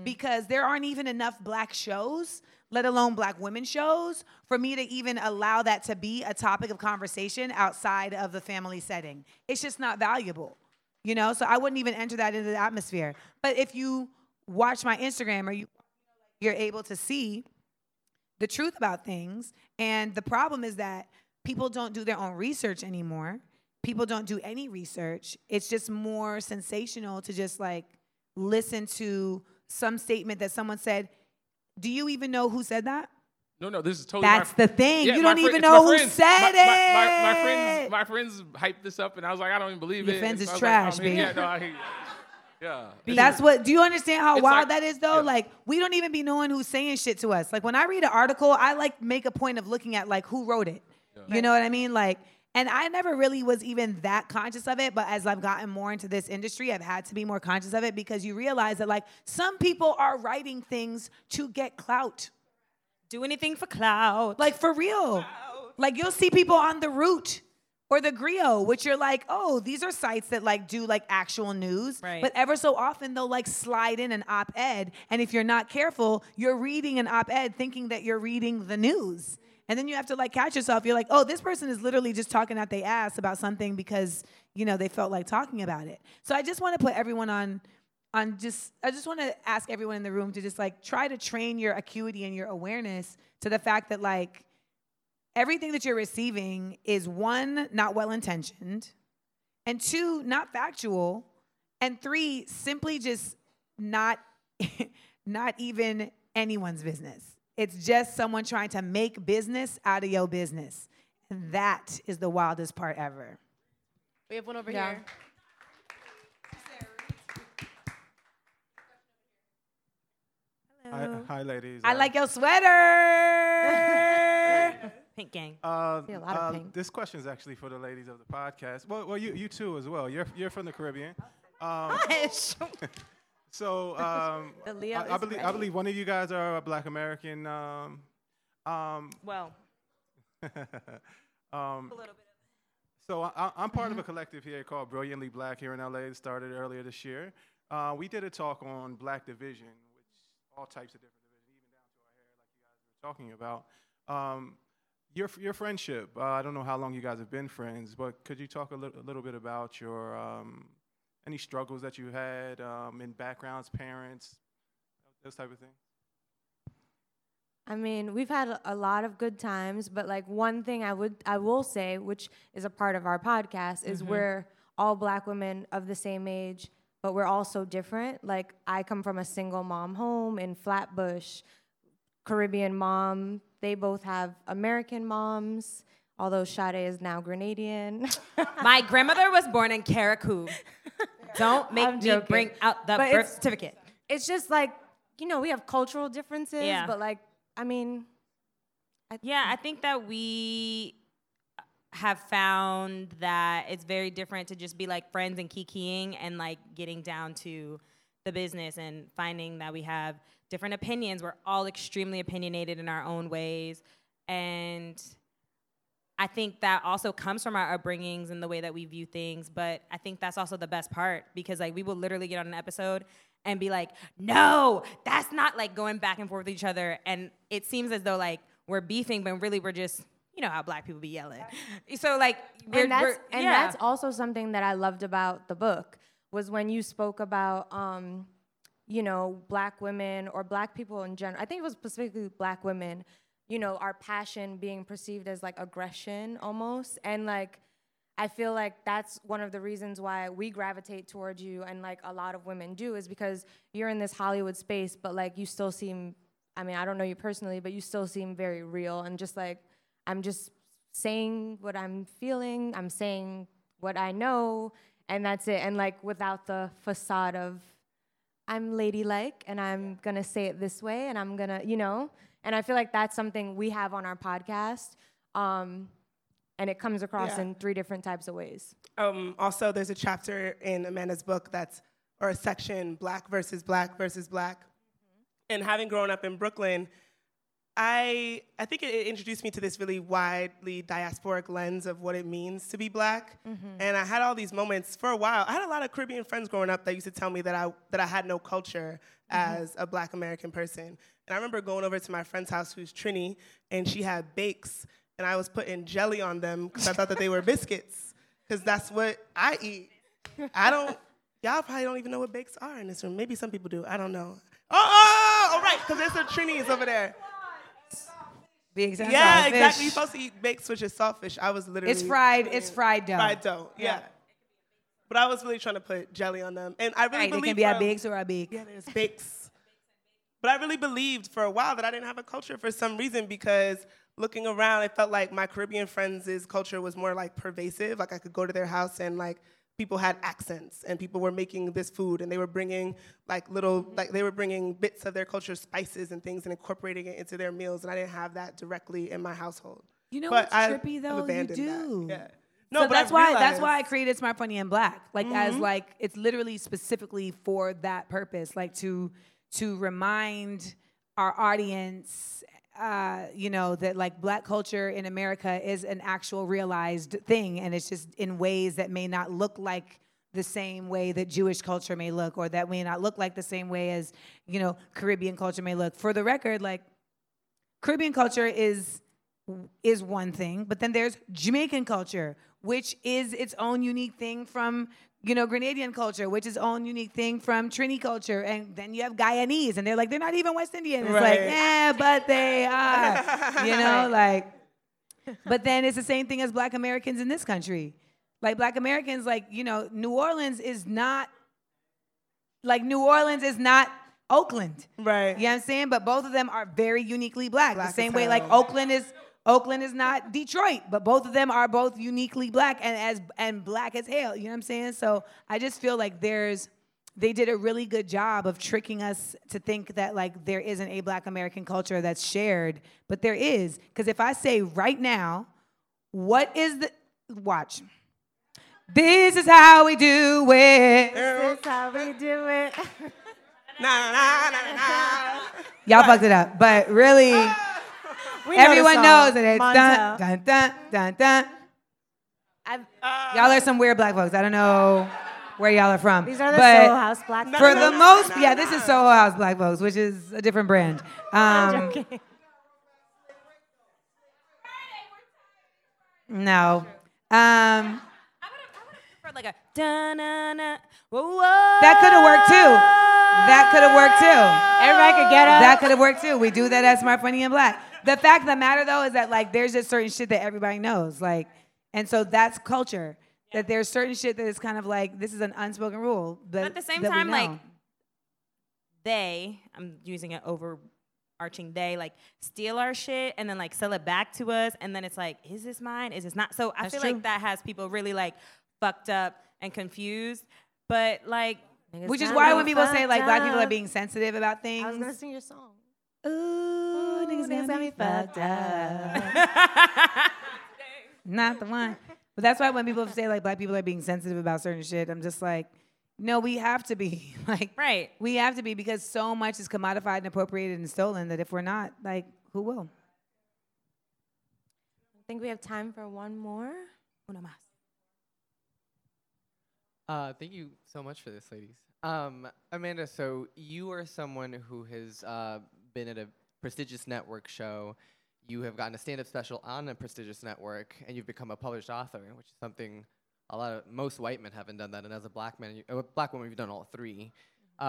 because there aren't even enough black shows, let alone black women shows, for me to even allow that to be a topic of conversation outside of the family setting. It's just not valuable, so I wouldn't even enter that into the atmosphere. But if you watch my Instagram, or you're able to see the truth about things. And the problem is that people don't do their own research anymore. People don't do any research. It's just more sensational to just, like, listen to some statement that someone said. Do you even know who said that? No, this is totally... That's the thing. Yeah, you don't even know who said it. My friends hyped this up, and I was like, I don't even believe it. Your friends is trash, baby. That's what... Do you understand how wild that is, though? Yeah. Like, we don't even be knowing who's saying shit to us. Like, when I read an article, I, like, make a point of looking at, like, who wrote it. Yeah. You know what I mean? Like... And I never really was even that conscious of it, but as I've gotten more into this industry, I've had to be more conscious of it, because you realize that, like, some people are writing things to get clout. Do anything for clout. Like, for real. Clout. Like, you'll see people on The Root or The Griot, which you're like, oh, these are sites that, like, do, like, actual news. Right. But ever so often, they'll, like, slide in an op-ed, and if you're not careful, you're reading an op-ed thinking that you're reading the news. And then you have to, like, catch yourself. You're like, oh, this person is literally just talking out their ass about something because, they felt like talking about it. So I just want to put everyone I just want to ask everyone in the room to just, like, try to train your acuity and your awareness to the fact that, like, everything that you're receiving is, 1, not well-intentioned, and 2, not factual, and 3, simply just not even anyone's business. It's just someone trying to make business out of your business. And that is the wildest part ever. We have one over here. Hello. Hi, ladies. I like your sweater. Pink gang. See a lot of pink. This question is actually for the ladies of the podcast. Well, you too as well. You're from the Caribbean. So I believe one of you guys are a Black American. A little bit. So I'm part of a collective here called Brilliantly Black here in LA. It started earlier this year. We did a talk on Black division, which all types of different division, even down to our hair, like you guys were talking about. Your friendship. I don't know how long you guys have been friends, but could you talk a little bit about your any struggles that you had in backgrounds, parents, those type of things? I mean, we've had a lot of good times, but like one thing I will say, which is a part of our podcast, is we're all Black women of the same age, but we're all so different. Like, I come from a single mom home in Flatbush, Caribbean mom. They both have American moms, although Sade is now Grenadian. My grandmother was born in Caracou. Don't make me bring out the birth certificate. It's just like, you know, we have cultural differences, but like, I mean. I think that we have found that it's very different to just be like friends and kikiing and like getting down to the business and finding that we have different opinions. We're all extremely opinionated in our own ways. And I think that also comes from our upbringings and the way that we view things. But I think that's also the best part, because like we will literally get on an episode and be like, no, that's not, like going back and forth with each other. And it seems as though like we're beefing, but really we're just, you know how Black people be yelling. So like, that's also something that I loved about the book, was when you spoke about, you know, Black women or Black people in general. I think it was specifically Black women, you know, our passion being perceived as like aggression almost. And like, I feel like that's one of the reasons why we gravitate towards you, and like a lot of women do, is because you're in this Hollywood space, but like you still seem, I mean, I don't know you personally, but you still seem very real and just like, I'm just saying what I'm feeling, I'm saying what I know, and that's it. And like without the facade of I'm ladylike and I'm gonna say it this way and I'm gonna, you know, and I feel like that's something we have on our podcast. And it comes across in three different types of ways. Also, there's a chapter in Amanda's book or a section, Black versus Black versus Black. Mm-hmm. And having grown up in Brooklyn, I think it introduced me to this really widely diasporic lens of what it means to be Black. Mm-hmm. And I had all these moments for a while. I had a lot of Caribbean friends growing up that used to tell me that I had no culture as a Black American person. And I remember going over to my friend's house, who's Trini, and she had bakes. And I was putting jelly on them because I thought that they were biscuits, because that's what I eat. Y'all probably don't even know what bakes are in this room. Maybe some people do. I don't know. Oh, all right, because there's some Trinis over there. Yeah, exactly. You're supposed to eat bakes, which is saltfish. I was literally. It's fried dough. Fried dough, yeah. But I was really trying to put jelly on them. And I really believe. It can be a bakes or a bake. Yeah, there's bakes. But I really believed for a while that I didn't have a culture for some reason, because looking around, it felt like my Caribbean friends' culture was more like pervasive. Like I could go to their house and like people had accents and people were making this food and they were bringing like little, like they were bringing bits of their culture, spices and things, and incorporating it into their meals. And I didn't have that directly in my household. You know what's trippy though? You do. That. Yeah. No, so but that's why I created Smart Funny and Black. Like as like it's literally specifically for that purpose, like to remind our audience. You know, that like Black culture in America is an actual realized thing, and it's just in ways that may not look like the same way that Jewish culture may look, or that may not look like the same way as, you know, Caribbean culture may look. For the record, like Caribbean culture is one thing, but then there's Jamaican culture, which is its own unique thing from, you know, Grenadian culture, which is own unique thing from Trini culture. And then you have Guyanese, and they're like, they're not even West Indian. It's like, yeah, but they are, you know, like. But then it's the same thing as Black Americans in this country. Like Black Americans, like, you know, New Orleans is not Oakland. Right. You know what I'm saying? But both of them are very uniquely Black the same way like Oakland is not Detroit, but both of them are both uniquely Black and Black as hell. You know what I'm saying? So I just feel like they did a really good job of tricking us to think that like there isn't a Black American culture that's shared, but there is. Because if I say right now, watch. This is how we do it. This is how we do it. Nah, nah, nah, nah. Y'all fucked it up, but really. Everyone knows that it's dun, dun, dun, dun, dun. Y'all are some weird Black folks. I don't know where y'all are from. These are the Soho House Black folks. This is Soho House Black folks, which is a different brand. I'm joking. No. I would have preferred like a dun, dun, dun. Whoa. That could have worked too. That could have worked too. Everybody could get up. That could have worked too. We do that at Smart Funny and Black. The fact of the matter though is that like there's just certain shit that everybody knows. Like, and so that's culture. That there's certain shit that is kind of like, this is an unspoken rule. But at the same time, like I'm using an overarching they, like steal our shit and then like sell it back to us. And then it's like, is this mine? Is this not? So I feel like that has people really like fucked up and confused. But like, which is why when people say like black people are being sensitive about things. I was gonna sing your song. Ooh, niggas got me fucked up. Not the one. But that's why when people say like black people are being sensitive about certain shit, I'm just like, no, we have to be. Like, right. We have to be because so much is commodified and appropriated and stolen that if we're not, like, who will? I think we have time for one more. Una más. Thank you so much for this, ladies. Amanda, so you are someone who has been at a prestigious network show. You have gotten a stand-up special on a prestigious network, and you've become a published author, which is something a lot of most white men haven't done that. And as a black man, a black woman, you've done all three.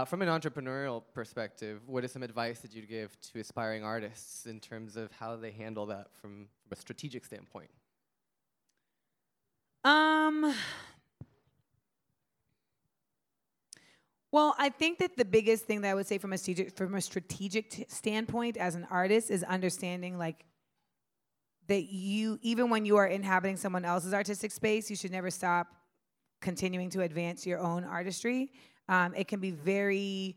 From an entrepreneurial perspective, what is some advice that you'd give to aspiring artists in terms of how they handle that from a strategic standpoint? Well, I think that the biggest thing that I would say from a strategic standpoint as an artist is understanding like that you, even when you are inhabiting someone else's artistic space, you should never stop continuing to advance your own artistry. It can be very,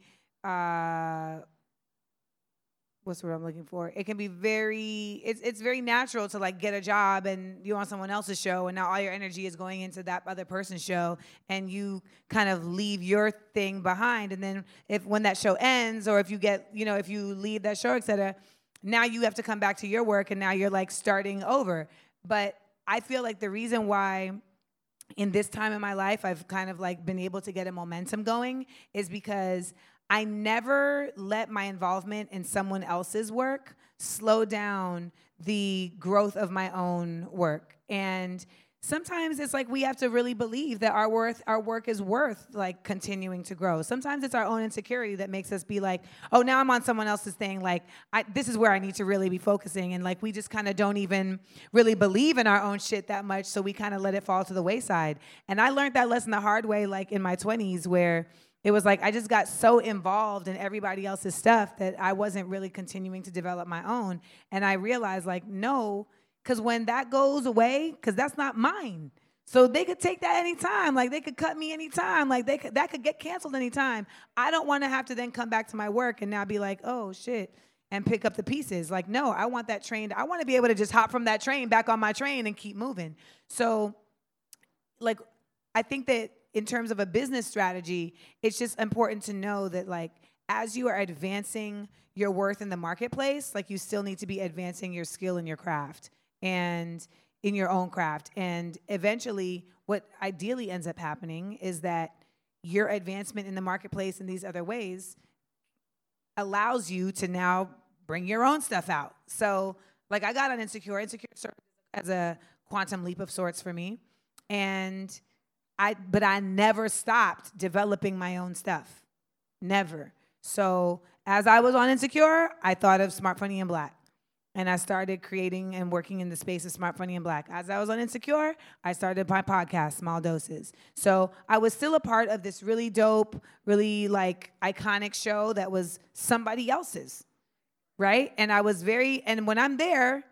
what's the word I'm looking for? It can be very, it's very natural to like get a job and you're on someone else's show and now all your energy is going into that other person's show and you kind of leave your thing behind. And then when that show ends or if you get, you know, if you leave that show, et cetera, now you have to come back to your work and now you're like starting over. But I feel like the reason why in this time in my life I've kind of like been able to get a momentum going is because I never let my involvement in someone else's work slow down the growth of my own work. And sometimes it's like we have to really believe that our work is worth like continuing to grow. Sometimes it's our own insecurity that makes us be like, oh, now I'm on someone else's thing. Like, this is where I need to really be focusing. And like, we just kind of don't even really believe in our own shit that much. So we kind of let it fall to the wayside. And I learned that lesson the hard way, like in my 20s, where it was like I just got so involved in everybody else's stuff that I wasn't really continuing to develop my own. And I realized, like, no, because when that goes away, because that's not mine. So they could take that anytime. Like, they could cut me anytime. Like, that could get canceled anytime. I don't want to have to then come back to my work and now be like, oh, shit, and pick up the pieces. Like, no, I want that train. I want to be able to just hop from that train back on my train and keep moving. So, like, I think that in terms of a business strategy, it's just important to know that like as you are advancing your worth in the marketplace, like you still need to be advancing your skill in your craft and in your own craft. And eventually what ideally ends up happening is that your advancement in the marketplace in these other ways allows you to now bring your own stuff out. So like I got on Insecure. Insecure served as a quantum leap of sorts for me. And I never stopped developing my own stuff. Never. So as I was on Insecure, I thought of Smart, Funny, and Black. And I started creating and working in the space of Smart, Funny, and Black. As I was on Insecure, I started my podcast, Small Doses. So I was still a part of this really dope, really like iconic show that was somebody else's, right? And I was and when I'm there,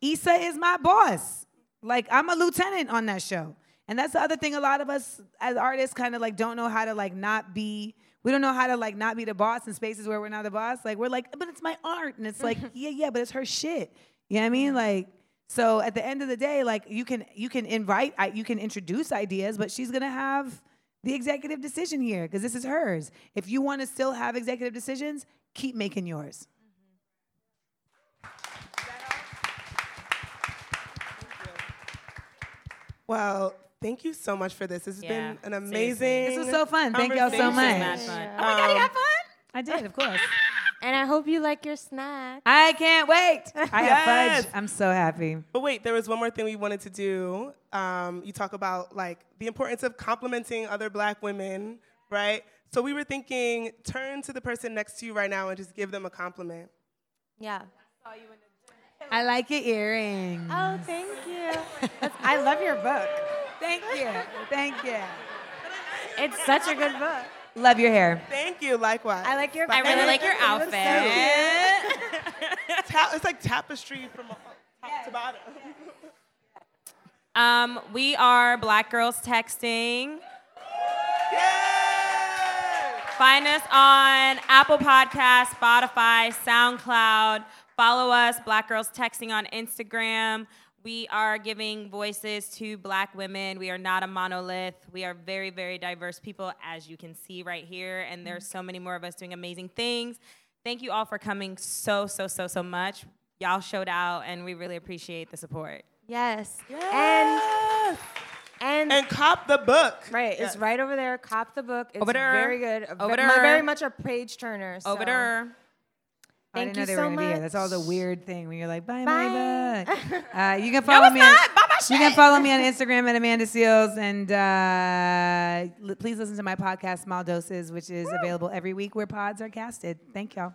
Issa is my boss. Like I'm a lieutenant on that show. And that's the other thing a lot of us as artists kind of like don't know how to like not be the boss in spaces where we're not the boss. Like we're like, but it's my art. And it's like, yeah, but it's her shit. You know what I mean? Like, so at the end of the day, like you can introduce ideas, but she's going to have the executive decision here because this is hers. If you want to still have executive decisions, keep making yours. Well, thank you so much for this. This has been an amazing conversation. This was so fun. Thank y'all so much. Oh, my God, you had fun? I did, of course. And I hope you like your snack. I can't wait. I have fudge. I'm so happy. But wait, there was one more thing we wanted to do. You talk about, like, the importance of complimenting other black women right? So we were thinking, turn to the person next to you right now and just give them a compliment. Yeah. I like your earrings. Oh, thank you. I love your book. Thank you. Thank you. It's such a good book. Love your hair. Thank you. Likewise. I like your. I really like your outfit. It's like tapestry from top to bottom. We are Black Girls Texting. Yay! Find us on Apple Podcasts, Spotify, SoundCloud. Follow us, Black Girls Texting on Instagram. We are giving voices to Black women. We are not a monolith. We are very, very diverse people, as you can see right here. And there's so many more of us doing amazing things. Thank you all for coming so much. Y'all showed out, and we really appreciate the support. Yes. Yes. And cop the book. Right. Yes. It's right over there. Cop the book. It's over there. Very good. Over there. Very much a page turner. So. Over there. Thank you so much. That's all the weird thing when you're like, bye, my book. You can follow me. You can follow me on Instagram at Amanda Seales, and please listen to my podcast, Small Doses, which is available every week where pods are casted. Thank y'all.